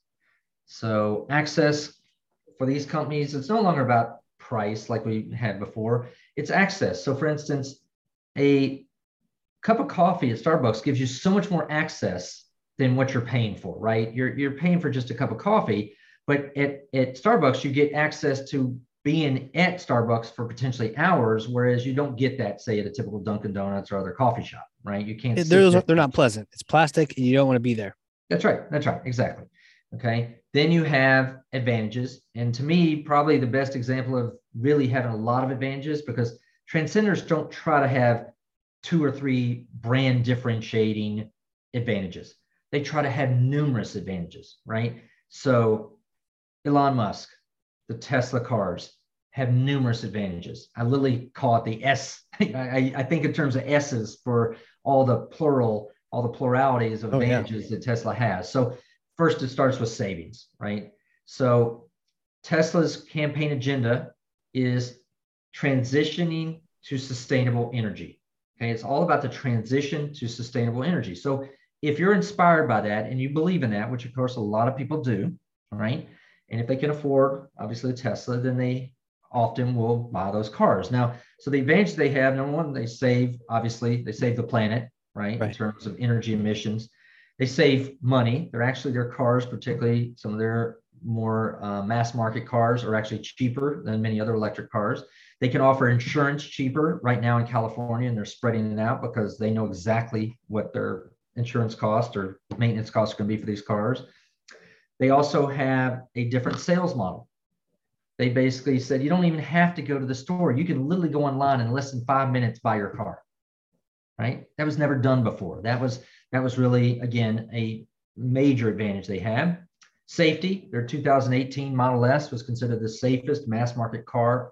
So access for these companies, it's no longer about price like we had before, it's access. So for instance, a cup of coffee at Starbucks gives you so much more access than what you're paying for, right? You're paying for just a cup of coffee, but at Starbucks, you get access to being at Starbucks for potentially hours, whereas you don't get that, say, at a typical Dunkin' Donuts or other coffee shop, right? You can't. They're not pleasant. It's plastic and you don't want to be there. That's right. Exactly. Okay. Then you have advantages. And to me, probably the best example of really having a lot of advantages, because Transcenders don't try to have 2 or 3 brand differentiating advantages. They try to have numerous advantages, right? So Elon Musk, the Tesla cars have numerous advantages. I literally call it the S. I think in terms of S's for all the pluralities of advantages that Tesla has. So first, it starts with savings, right? So Tesla's campaign agenda is transitioning to sustainable energy. Okay, it's all about the transition to sustainable energy. So if you're inspired by that and you believe in that, which of course a lot of people do, right? And if they can afford, obviously, a Tesla, then they often will buy those cars. Now, so the advantage they have, number one, they save, obviously, they save the planet, right? In terms of energy emissions. They save money. Their cars, particularly some of their more mass market cars are actually cheaper than many other electric cars. They can offer insurance cheaper right now in California, and they're spreading it out because they know exactly what their insurance cost or maintenance costs can be for these cars. They also have a different sales model. They basically said, you don't even have to go to the store. You can literally go online and in less than 5 minutes buy your car, right? That was never done before. That was really, again, a major advantage they have. Safety, their 2018 Model S was considered the safest mass market car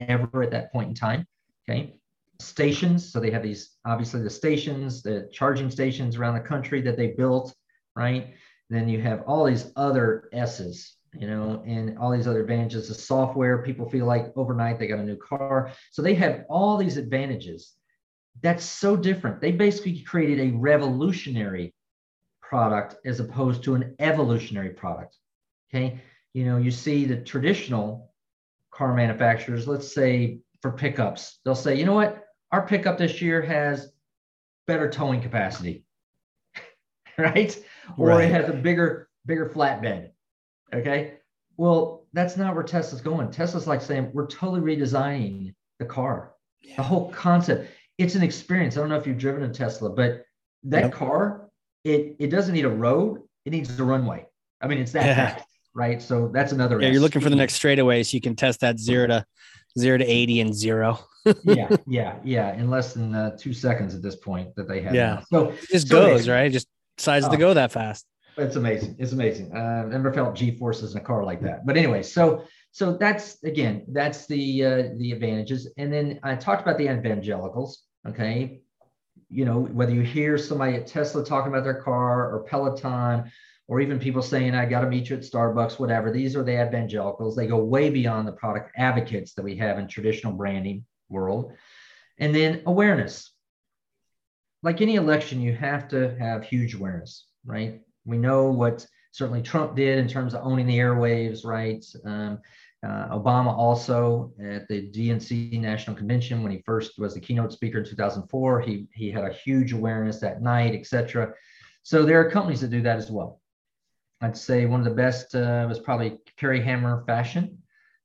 ever at that point in time, okay? Stations, so they have these, obviously the stations, the charging stations around the country that they built, right? And then you have all these other S's, you know, and all these other advantages of software. People feel like overnight they got a new car. So they have all these advantages. That's so different. They basically created a revolutionary product as opposed to an evolutionary product, okay? You know, you see the traditional car manufacturers, let's say for pickups, they'll say, you know what, our pickup this year has better towing capacity, right? Or it has a bigger flatbed, okay? Well, that's not where Tesla's going. Tesla's like saying, we're totally redesigning the car, the whole concept. It's an experience. I don't know if you've driven a Tesla, but that car, It doesn't need a road, it needs a runway. I mean, it's that fast, right? So that's another. You're looking for the next straightaway so you can test that 0 to 80 and zero. yeah. In less than 2 seconds at this point that they have. Yeah. Now. So it just goes, right? Just decides to go that fast. It's amazing. It's amazing. I've never felt G-forces in a car like that. But anyway, so that's, again, that's the advantages. And then I talked about the evangelicals, okay? You know, whether you hear somebody at Tesla talking about their car or Peloton, or even people saying, I got to meet you at Starbucks, whatever, these are the evangelicals. They go way beyond the product advocates that we have in traditional branding world. And then awareness. Like any election, you have to have huge awareness, right? We know what certainly Trump did in terms of owning the airwaves, right? Obama also at the DNC National Convention, when he first was the keynote speaker in 2004, he had a huge awareness that night, et cetera. So there are companies that do that as well. I'd say one of the best was probably Carrie Hammer Fashion.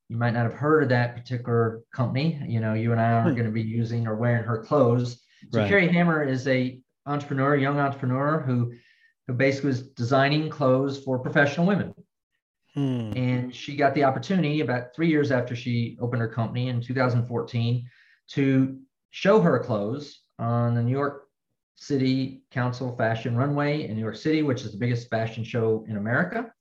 You might not have heard of that particular company. You know, you and I aren't going to be using or wearing her clothes. So Carrie Hammer is a entrepreneur, young entrepreneur who basically was designing clothes for professional women. And she got the opportunity about 3 years after she opened her company in 2014 to show her clothes on the New York City Council Fashion Runway in New York City, which is the biggest fashion show in America,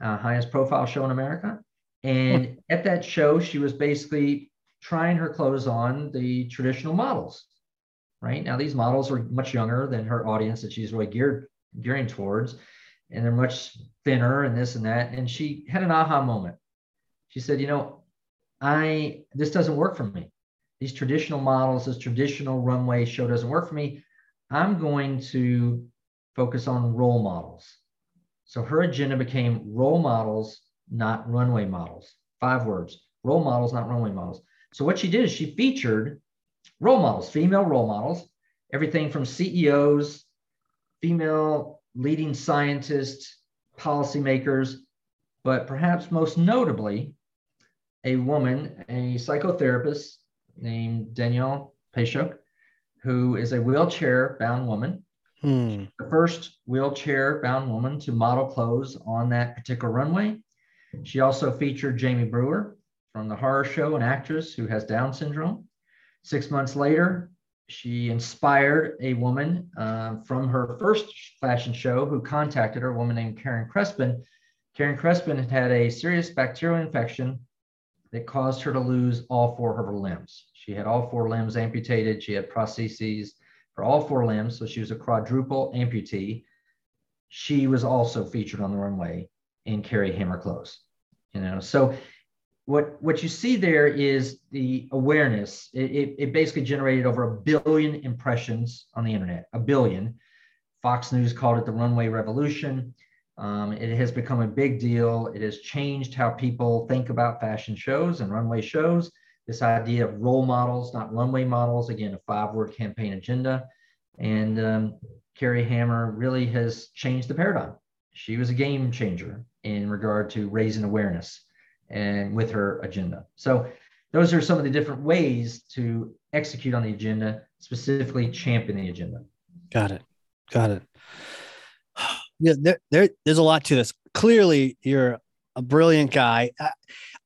highest profile show in America. And at that show, she was basically trying her clothes on the traditional models, right? Now, these models are much younger than her audience that she's really gearing towards. And they're much thinner and this and that. And she had an aha moment. She said, you know, this doesn't work for me. These traditional models, this traditional runway show doesn't work for me. I'm going to focus on role models. So her agenda became role models, not runway models. 5 words, role models, not runway models. So what she did is she featured role models, female role models, everything from CEOs, female leading scientists, policymakers, but perhaps most notably, a woman, a psychotherapist named Danielle Pashok, who is a wheelchair-bound woman, the first wheelchair-bound woman to model clothes on that particular runway. She also featured Jamie Brewer from the horror show, an actress who has Down syndrome. 6 months later, she inspired a woman from her first fashion show who contacted her, a woman named Karen Crespin. Karen Crespin had a serious bacterial infection that caused her to lose all 4 of her limbs. She had all 4 limbs amputated. She had prostheses for all 4 limbs, so she was a quadruple amputee. She was also featured on the runway in Carrie Hammer clothes. You know, so what you see there is the awareness. It basically generated over 1 billion impressions on the internet, 1 billion. Fox News called it the runway revolution. It has become a big deal. It has changed how people think about fashion shows and runway shows. This idea of role models, not runway models, again, a 5-word campaign agenda. And Carrie Hammer really has changed the paradigm. She was a game changer in regard to raising awareness and with her agenda. So those are some of the different ways to execute on the agenda, specifically champion the agenda. Got it. Got it. Yeah, there's a lot to this. Clearly, you're a brilliant guy.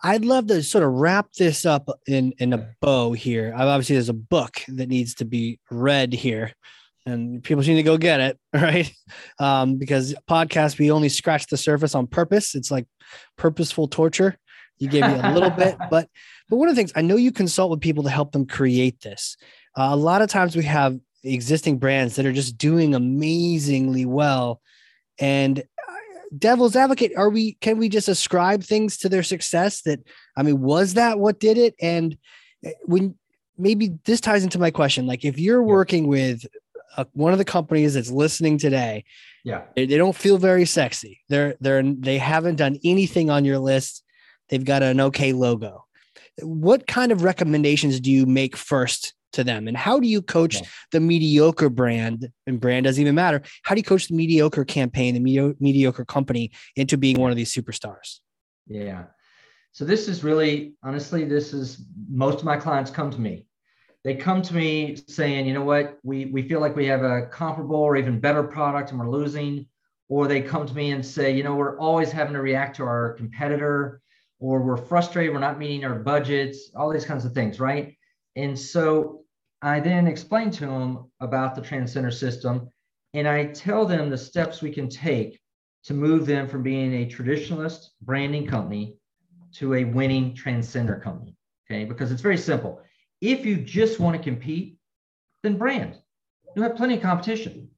I'd love to sort of wrap this up in a bow here. Obviously, there's a book that needs to be read here, and people need to go get it, right? Because podcasts, we only scratch the surface on purpose. It's like purposeful torture. You gave me a little bit, but one of the things, I know you consult with people to help them create this. A lot of times we have existing brands that are just doing amazingly well, and devil's advocate, can we just ascribe things to their success? That, I mean, was that what did it? And when, maybe this ties into my question, like if you're working with one of the companies that's listening today, they don't feel very sexy. They haven't done anything on your list. They've got an okay logo. What kind of recommendations do you make first to them? And how do you coach the mediocre brand, and brand doesn't even matter, how do you coach the mediocre campaign, the mediocre company into being one of these superstars? Yeah. So this is really, honestly, most of my clients come to me. They come to me saying, you know what, we feel like we have a comparable or even better product and we're losing, or they come to me and say, you know, we're always having to react to our competitor, or we're frustrated, we're not meeting our budgets, all these kinds of things, right? And so I then explain to them about the Transcender System, and I tell them the steps we can take to move them from being a traditionalist branding company to a winning transcender company, okay? Because it's very simple. If you just want to compete, then brand. You have plenty of competition.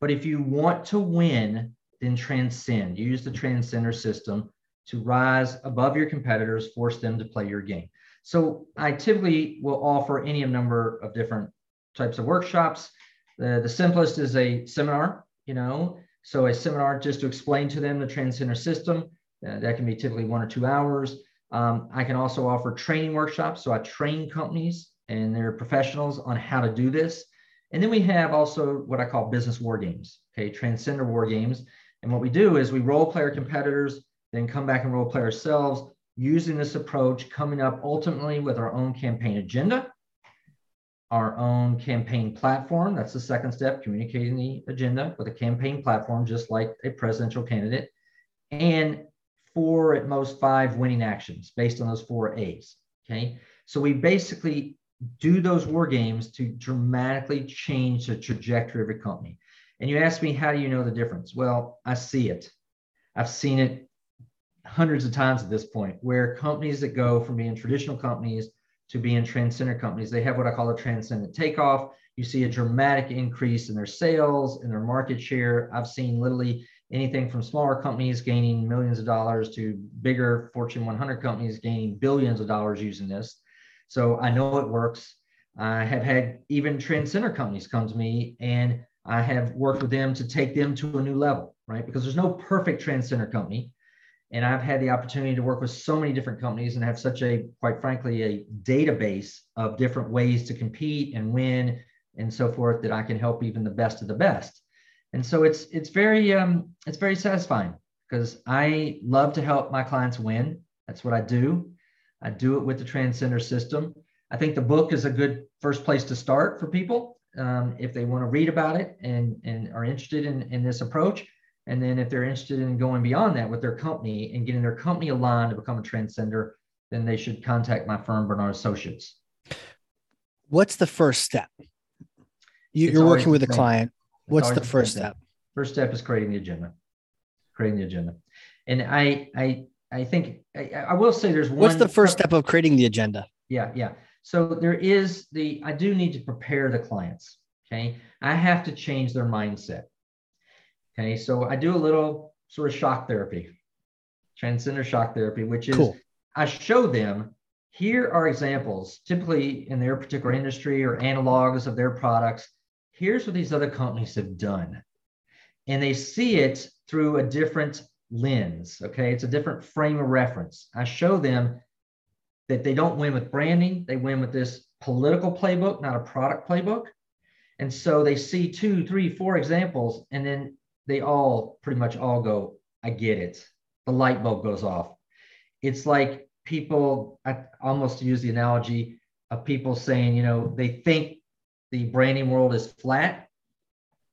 But if you want to win, then transcend. You use the Transcender System to rise above your competitors, force them to play your game. So I typically will offer any number of different types of workshops. The simplest is a seminar, you know, so a seminar just to explain to them the Transcender System. That can be typically 1 or 2 hours. I can also offer training workshops. So I train companies and their professionals on how to do this. And then we have also what I call business war games, okay, transcender war games. And what we do is we role play our competitors, then come back and role play ourselves, using this approach, coming up ultimately with our own campaign agenda, our own campaign platform. That's the second step, communicating the agenda with a campaign platform, just like a presidential candidate. And 4, at most 5 winning actions based on those 4 A's, okay? So we basically do those war games to dramatically change the trajectory of a company. And you ask me, how do you know the difference? Well, I see it. I've seen it hundreds of times at this point, where companies that go from being traditional companies to being transcender companies, they have what I call a transcendent takeoff. You see a dramatic increase in their sales and their market share. I've seen literally anything from smaller companies gaining millions of dollars to bigger Fortune 100 companies gaining billions of dollars using this. So I know it works. I have had even transcender companies come to me, and I have worked with them to take them to a new level, right? Because there's no perfect transcender company. And I've had the opportunity to work with so many different companies and have such a, quite frankly, a database of different ways to compete and win and so forth, that I can help even the best of the best. And so it's very satisfying, because I love to help my clients win. That's what I do. I do it with the Transcender System. I think the book is a good first place to start for people if they want to read about it and are interested in this approach. And then if they're interested in going beyond that with their company and getting their company aligned to become a transcender, then they should contact my firm, Bernard Associates. What's the first step? You're working with a client. What's the first step? First step is creating the agenda. Creating the agenda. And I think I will say there's one. What's the first step of creating the agenda? Yeah. So there is I do need to prepare the clients. Okay. I have to change their mindset. Okay. So I do a little sort of shock therapy, transcender shock therapy, which is cool. I show them, here are examples typically in their particular industry or analogs of their products. Here's what these other companies have done. And they see it through a different lens, okay? It's a different frame of reference. I show them that they don't win with branding. They win with this political playbook, not a product playbook. And so they see 2, 3, 4 examples, and then they all pretty much all go, I get it. the light bulb goes off. It's like people, I almost use the analogy of people saying, you know, they think the branding world is flat.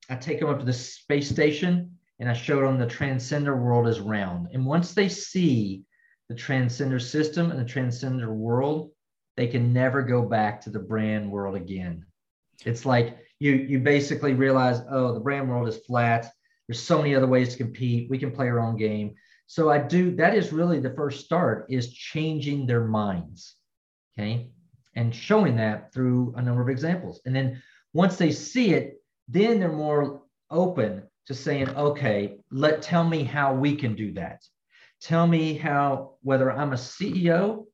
I take them up to the space station and I show them the transcender world is round. And once they see the transcender system and the transcender world, they can never go back to the brand world again. It's like you basically realize, oh, the brand world is flat. There's so many other ways to compete. We can play our own game. So I do, that is really the first start, is changing their minds, okay? And showing that through a number of examples. And then once they see it, then they're more open to saying, okay, tell me how we can do that. Tell me how, whether I'm a CEO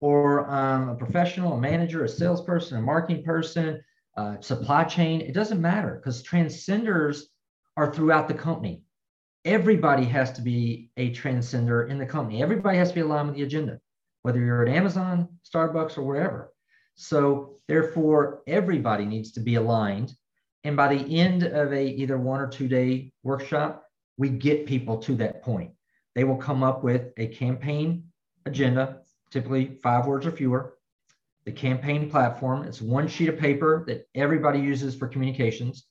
or I'm a professional, a manager, a salesperson, a marketing person, supply chain, it doesn't matter, because transcenders are throughout the company. Everybody has to be a transcender in the company. Everybody has to be aligned with the agenda, whether you're at Amazon, Starbucks, or wherever. So therefore, everybody needs to be aligned. And by the end of a either 1 or 2 day workshop, we get people to that point. They will come up with a campaign agenda, typically 5 words or fewer, the campaign platform. It's one sheet of paper that everybody uses for communications,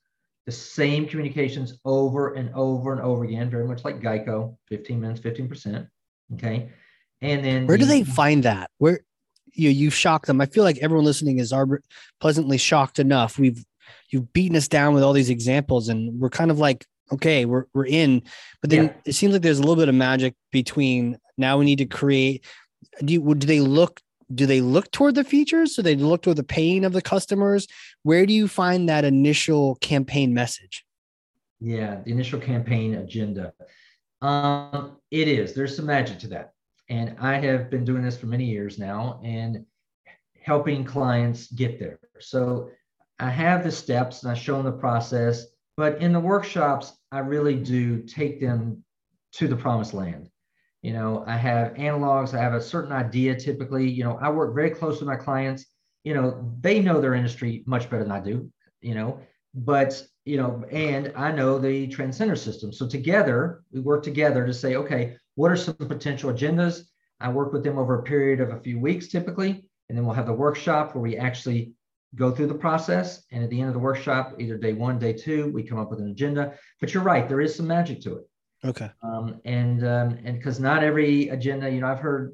the same communications over and over and over again, very much like Geico, 15 minutes, 15%. Okay. And then where do they find that? Where you've shocked them. I feel like everyone listening is pleasantly shocked enough. You've beaten us down with all these examples, and we're kind of like, okay, we're in, but then it seems like there's a little bit of magic between now we need to create. Do they look toward the features? Do they look toward the pain of the customers? Where do you find that initial campaign message? Yeah, the initial campaign agenda. It is, there's some magic to that. And I have been doing this for many years now and helping clients get there. So I have the steps and I show them the process, but in the workshops, I really do take them to the promised land. You know, I have analogs, I have a certain idea typically, you know, I work very close with my clients, you know, they know their industry much better than I do, you know, but, you know, and I know the transcender system. So together, we work together to say, okay, what are some potential agendas? I work with them over a period of a few weeks typically, and then we'll have the workshop where we actually go through the process. And at the end of the workshop, either day 1, day 2, we come up with an agenda, but you're right, there is some magic to it. Okay. And because not every agenda, you know, I've heard,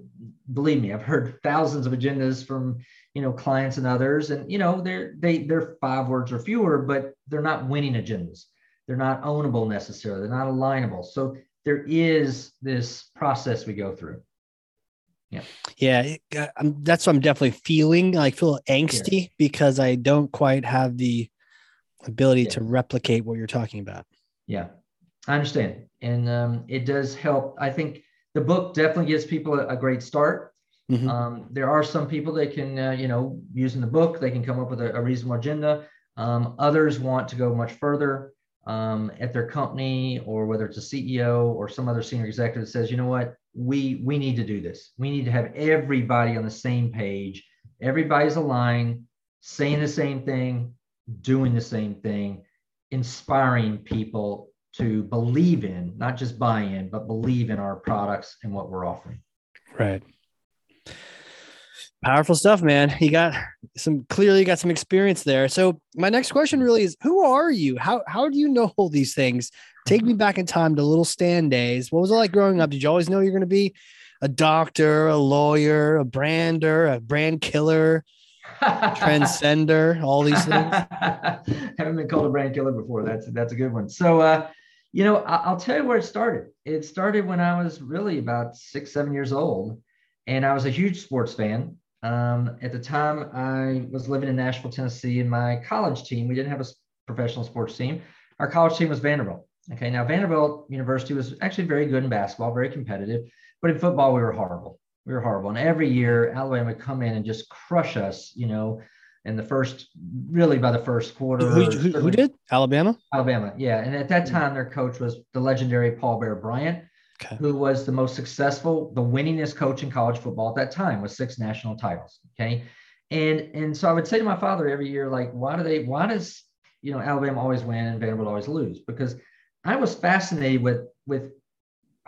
believe me, I've heard thousands of agendas from, you know, clients and others, and, you know, they're 5 words or fewer, but they're not winning agendas. They're not ownable necessarily. They're not alignable. So there is this process we go through. Yeah. Yeah. That's what I'm definitely feeling. I feel angsty because I don't quite have the ability to replicate what you're talking about. Yeah. I understand. And it does help. I think the book definitely gives people a great start. Mm-hmm. There are some people that can, you know, using the book, they can come up with a reasonable agenda. Others want to go much further at their company, or whether it's a CEO or some other senior executive that says, you know what, we need to do this. We need to have everybody on the same page. Everybody's aligned, saying the same thing, doing the same thing, inspiring people to believe in, not just buy in, but believe in our products and what we're offering. Right. Powerful stuff, man. You got some experience there. So my next question really is, who are you? How do you know all these things? Take me back in time to little Stan days. What was it like growing up? Did you always know you're going to be a doctor, a lawyer, a brander, a brand killer, transcender, all these things? Haven't been called a brand killer before. That's a good one. So, you know, I'll tell you where it started. It started when I was really about 6, 7 years old, and I was a huge sports fan. At the time, I was living in Nashville, Tennessee, and my college team, we didn't have a professional sports team. Our college team was Vanderbilt. Okay, now Vanderbilt University was actually very good in basketball, very competitive, but in football, we were horrible. We were horrible. And every year, Alabama would come in and just crush us, you know, by the first quarter. Who did? Alabama? Alabama, yeah. And at that time, their coach was the legendary Paul Bear Bryant, who was the most successful, the winningest coach in college football at that time, with 6 national titles, okay? And so I would say to my father every year, like, why does, you know, Alabama always win and Vanderbilt always lose? Because I was fascinated with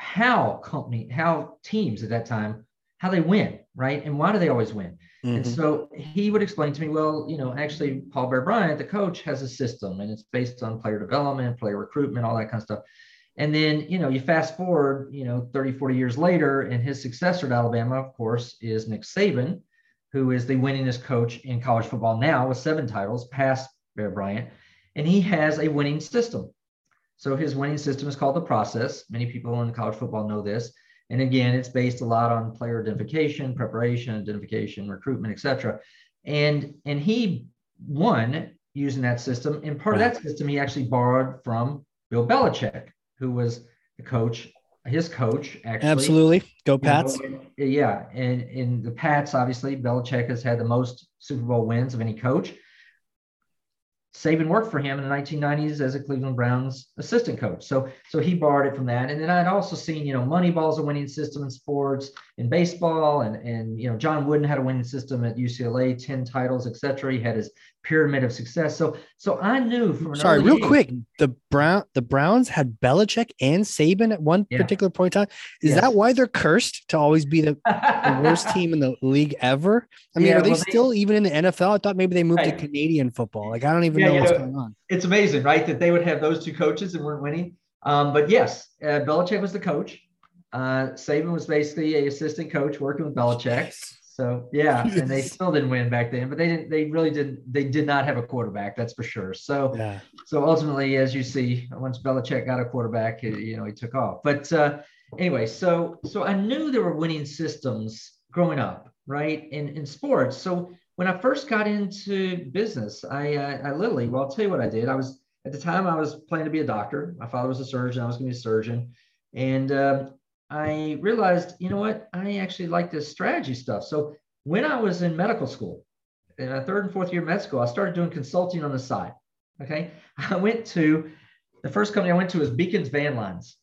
how teams at that time, how they win, right? And why do they always win? Mm-hmm. And so he would explain to me, well, you know, actually Paul Bear Bryant, the coach, has a system, and it's based on player development, player recruitment, all that kind of stuff. And then, you know, you fast forward, you know, 30, 40 years later, and his successor at Alabama, of course, is Nick Saban, who is the winningest coach in college football now with 7 titles, past Bear Bryant. And he has a winning system. So his winning system is called the process. Many people in college football know this. And again, it's based a lot on player identification, preparation, identification, recruitment, et cetera. And he won using that system. And part of that system he actually borrowed from Bill Belichick, who was the coach, his coach, actually. Absolutely. Go Pats. Yeah. And in the Pats, obviously, Belichick has had the most Super Bowl wins of any coach. Saban worked for him in the 1990s as a Cleveland Browns assistant coach. So he borrowed it from that. And then I'd also seen, you know, Moneyball's a winning system in sports, in baseball, and you know, John Wooden had a winning system at UCLA, 10 titles, et cetera. He had his pyramid of success. So I knew from quick, the Browns had Belichick and Saban at one particular point in time. Is that why they're cursed to always be the worst team in the league ever? I mean, are they still even in the NFL? I thought maybe they moved to Canadian football. Like, I don't even know what's going on. It's amazing, right? That they would have those two coaches and weren't winning. But yes, Belichick was the coach. Saban was basically an assistant coach working with Belichick. Jeez. So yeah, and they still didn't win back then, but they did not have a quarterback, that's for sure. So ultimately, as you see, once Belichick got a quarterback, you know, he took off. But anyway, so I knew there were winning systems growing up, right, in sports. So when I first got into business, I literally, well, I'll tell you what I did. I was planning to be a doctor. My father was a surgeon. I was going to be a surgeon, and I realized, you know what, I actually like this strategy stuff. So when I was in medical school, in my 3rd and 4th year of med school, I started doing consulting on the side, okay? The first company I went to was Beacon Van Lines.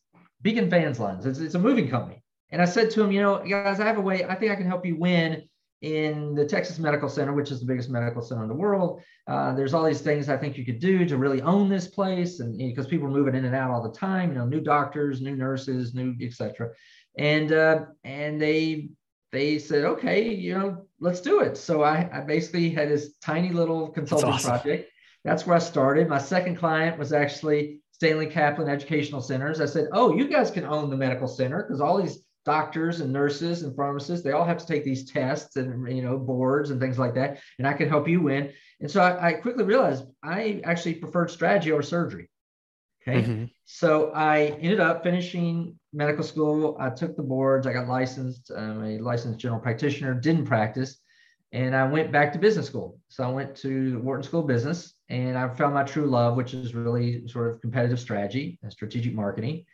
It's a moving company. And I said to them, you know, guys, I have a way, I think I can help you win in the Texas Medical Center, which is the biggest medical center in the world. There's all these things I think you could do to really own this place, and because people are moving in and out all the time, you know, new doctors, new nurses, new et cetera. And they said, okay, you know, let's do it. So I basically had this tiny little consulting project. That's where I started. My second client was actually Stanley Kaplan Educational Centers. I said, oh, you guys can own the medical center, because all these doctors and nurses and pharmacists, they all have to take these tests and, you know, boards and things like that. And I can help you win. And so I quickly realized I actually preferred strategy over surgery. Okay. Mm-hmm. So I ended up finishing medical school. I took the boards. I got licensed. I'm a licensed general practitioner, didn't practice. And I went back to business school. So I went to the Wharton School of Business, and I found my true love, which is really sort of competitive strategy and strategic marketing.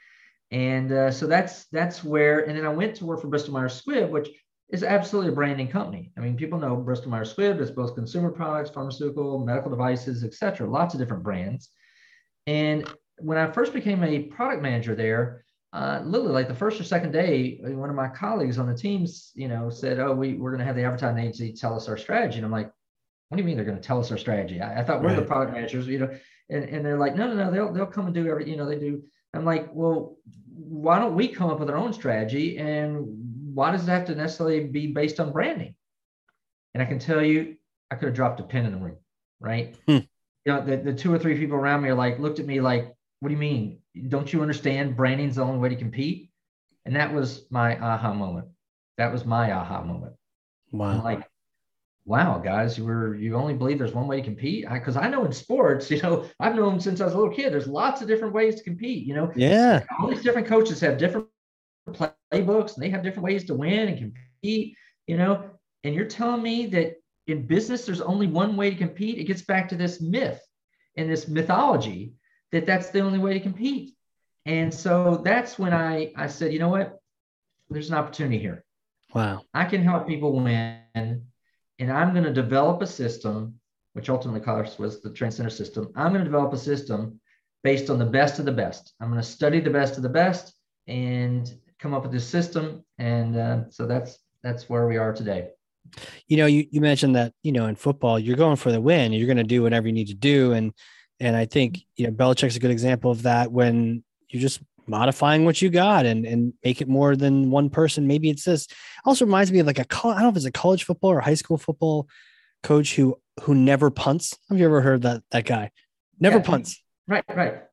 And so that's where, and then I went to work for Bristol Myers Squibb, which is absolutely a branding company. I mean, people know Bristol Myers Squibb. It's both consumer products, pharmaceutical, medical devices, et cetera, lots of different brands. And when I first became a product manager there, literally like the first or second day, one of my colleagues on the teams, you know, said, oh, we're going to have the advertising agency tell us our strategy. And I'm like, what do you mean they're going to tell us our strategy? I thought we're the product managers, you know, and they're like, no, they'll come and do every, you know, they do. I'm like, well, why don't we come up with our own strategy? And why does it have to necessarily be based on branding? And I can tell you, I could have dropped a pin in the room, right? You know, the 2 or 3 people around me are like, looked at me like, what do you mean? Don't you understand branding's the only way to compete? And that was my aha moment. Wow. I'm like, wow, guys, you only believe there's one way to compete? Because I know in sports, you know, I've known since I was a little kid, there's lots of different ways to compete, you know? Yeah. All these different coaches have different playbooks, and they have different ways to win and compete, you know? And you're telling me that in business, there's only one way to compete? It gets back to this myth and this mythology that that's the only way to compete. And so that's when I said, you know what? There's an opportunity here. Wow. I can help people win. And I'm going to develop a system, which ultimately, of course, was the Transcender system. I'm going to develop a system based on the best of the best. I'm going to study the best of the best and come up with this system. And so that's where we are today. You know, you mentioned that, you know, in football, you're going for the win. You're going to do whatever you need to do. And I think, you know, Belichick's a good example of that. When you just modifying what you got and make it more than one person. Maybe it's this. Also reminds me of like I don't know if it's a college football or high school football coach who never punts. Have you ever heard that guy? Never punts. Right.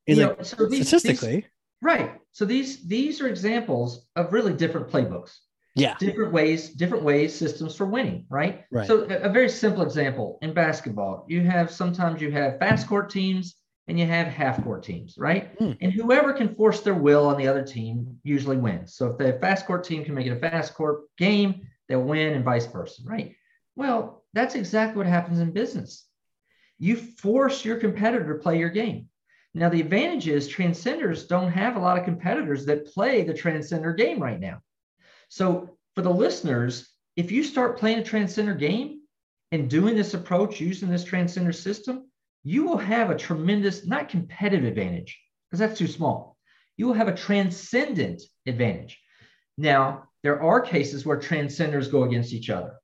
He's like, so statistically. Right. So these are examples of really different playbooks. Yeah. Different ways, systems for winning, right? So a very simple example in basketball, sometimes you have fast court teams and you have half court teams, right? Mm. And whoever can force their will on the other team usually wins. So if the fast court team can make it a fast court game, they'll win and vice versa, right? Well, that's exactly what happens in business. You force your competitor to play your game. Now, the advantage is transcenders don't have a lot of competitors that play the transcender game right now. So for the listeners, if you start playing a transcender game and doing this approach using this transcender system, you will have a tremendous, not competitive advantage, because that's too small. You will have a transcendent advantage. Now, there are cases where transcenders go against each other.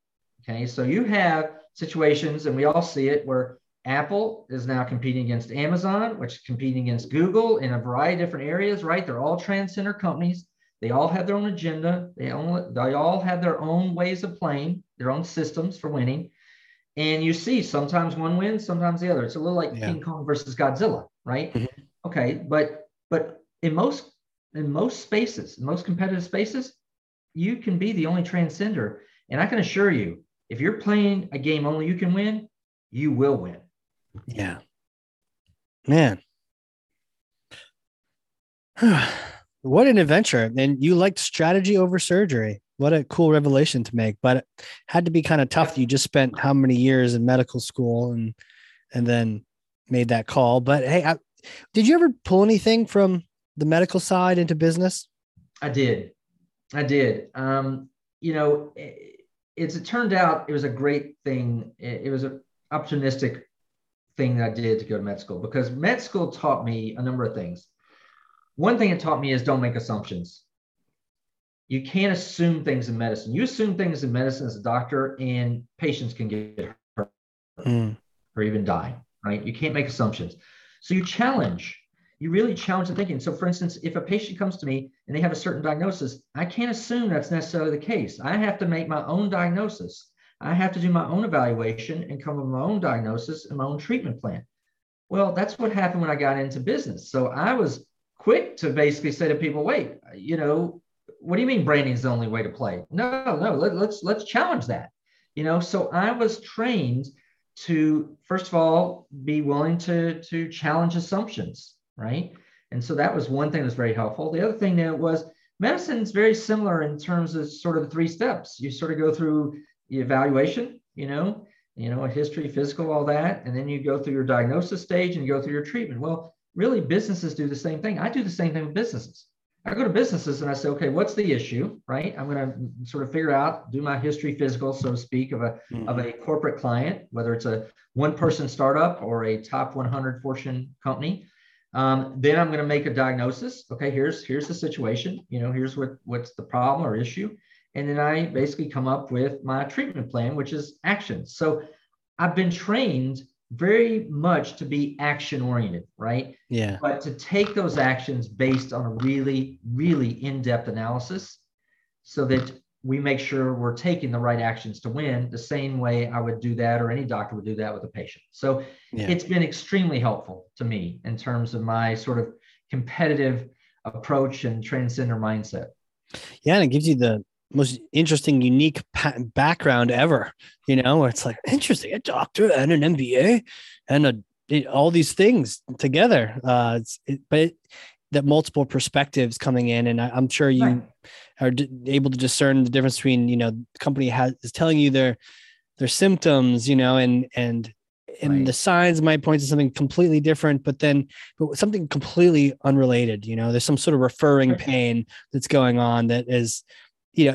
Okay, so you have situations, and we all see it, where Apple is now competing against Amazon, which is competing against Google in a variety of different areas, right? They're all transcender companies. They all have their own agenda. They all have their own ways of playing, their own systems for winning. And you see sometimes one wins, sometimes the other. It's a little like King Kong versus Godzilla, right? Mm-hmm. Okay, but in most spaces, in most competitive spaces, you can be the only transcender. And I can assure you, if you're playing a game only you can win, you will win. Yeah, man. What an adventure. And you liked strategy over surgery. What a cool revelation to make, but it had to be kind of tough. You just spent how many years in medical school and then made that call. But hey, did you ever pull anything from the medical side into business? I did. It turned out it was a great thing. It was an opportunistic thing that I did to go to med school, because med school taught me a number of things. One thing it taught me is don't make assumptions. You can't assume things in medicine. You assume things in medicine as a doctor, and patients can get hurt or even die, right? You can't make assumptions. So you really challenge the thinking. So for instance, if a patient comes to me and they have a certain diagnosis, I can't assume that's necessarily the case. I have to make my own diagnosis. I have to do my own evaluation and come up with my own diagnosis and my own treatment plan. Well, that's what happened when I got into business. So I was quick to basically say to people, wait, what do you mean branding is the only way to play? No, let's challenge that. So I was trained to, first of all, be willing to challenge assumptions, right? And so that was one thing that was very helpful. The other thing that was, medicine is very similar in terms of sort of the three steps. You sort of go through the evaluation, a history, physical, all that, and then you go through your diagnosis stage and you go through your treatment. Well, really, businesses do the same thing. I do the same thing with businesses. I go to businesses and I say, okay, what's the issue, right? I'm going to sort of figure out, do my history physical, so to speak, of a corporate client, whether it's a one-person startup or a top 100 Fortune company. Then I'm going to make a diagnosis. Okay, here's the situation. Here's what's the problem or issue. And then I basically come up with my treatment plan, which is action. So I've been trained very much to be action oriented, right? Yeah. But to take those actions based on a really, really in-depth analysis so that we make sure we're taking the right actions to win, the same way I would do that, or any doctor would do that with a patient. So It's been extremely helpful to me in terms of my sort of competitive approach and transcender mindset. Yeah. And it gives you the most interesting, unique background ever. It's like, interesting, a doctor and an MBA and all these things together. That multiple perspectives coming in, and I'm sure you are able to discern the difference between, the company is telling you their symptoms, and the signs might point to something completely different, but something completely unrelated. There's some sort of referring pain that's going on that is,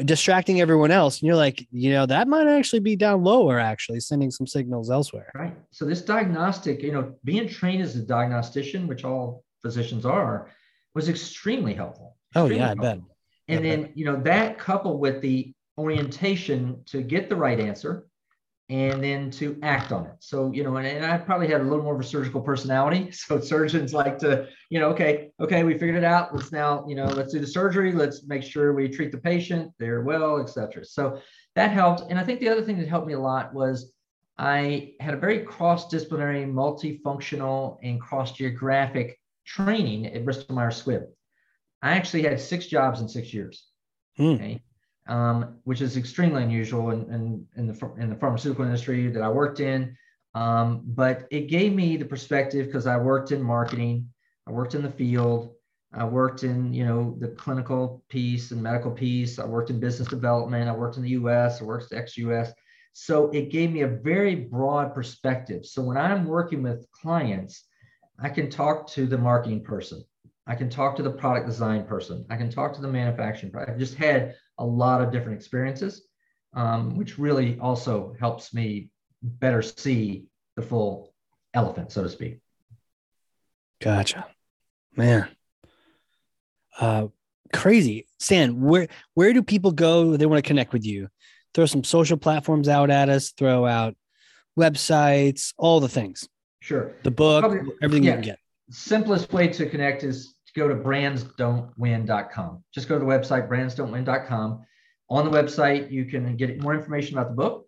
distracting everyone else. And you're like, that might actually be down low, or actually sending some signals elsewhere. Right. So this diagnostic, being trained as a diagnostician, which all physicians are, was extremely helpful. Extremely helpful. I bet. And then, that coupled with the orientation to get the right answer, and then to act on it. So, you know, and I probably had a little more of a surgical personality. So surgeons like to, you know, okay, we figured it out. Let's now, you know, let's do the surgery. Let's make sure we treat the patient, they're well, et cetera. So that helped. And I think the other thing that helped me a lot was I had a very cross-disciplinary, multifunctional, and cross-geographic training at Bristol Myers Squibb. I actually had 6 jobs in 6 years. Okay. Which is extremely unusual in the pharmaceutical industry that I worked in. But it gave me the perspective because I worked in marketing, I worked in the field, I worked in, you know, the clinical piece and medical piece, I worked in business development, I worked in the US, I worked ex-US. So it gave me a very broad perspective. So when I'm working with clients, I can talk to the marketing person, I can talk to the product design person, I can talk to the manufacturing person. I've just had a lot of different experiences, which really also helps me better see the full elephant, so to speak. Gotcha, man. Crazy. Stan, where do people go? They want to connect with you. Throw some social platforms out at us, throw out websites, all the things. Sure. The book, everything you can get. Simplest way to connect is go to brandsdon'twin.com. Just go to the website, brandsdon'twin.com. On the website, you can get more information about the book.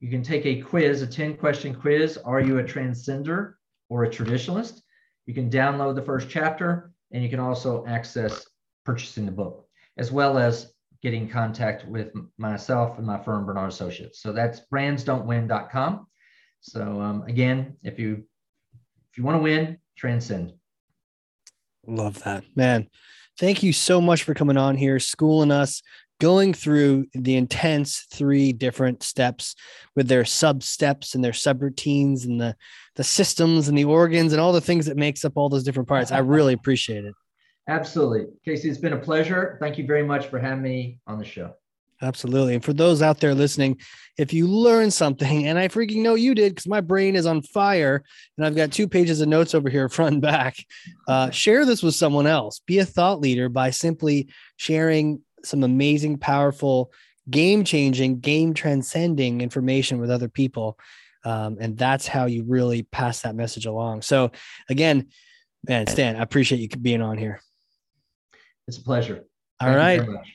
You can take a quiz, a 10-question quiz. Are you a transcender or a traditionalist? You can download the first chapter, and you can also access purchasing the book, as well as getting in contact with myself and my firm, Bernard Associates. So that's brandsdon'twin.com. So again, if you want to win, transcend. Love that, man. Thank you so much for coming on here, schooling us, going through the intense 3 different steps with their sub steps and their subroutines and the systems and the organs and all the things that makes up all those different parts. I really appreciate it. Absolutely. Casey, it's been a pleasure. Thank you very much for having me on the show. Absolutely. And for those out there listening, if you learn something, and I freaking know you did because my brain is on fire and I've got 2 pages of notes over here front and back, share this with someone else. Be a thought leader by simply sharing some amazing, powerful, game-changing, game-transcending information with other people. And that's how you really pass that message along. So again, man, Stan, I appreciate you being on here. It's a pleasure. All right. Thank you very much.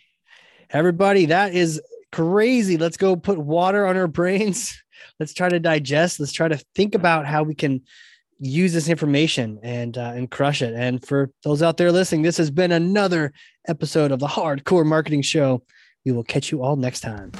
Everybody, that is crazy. Let's go put water on our brains. Let's try to digest. Let's try to think about how we can use this information and crush it. And for those out there listening, this has been another episode of the Hard Corps Marketing Show. We will catch you all next time.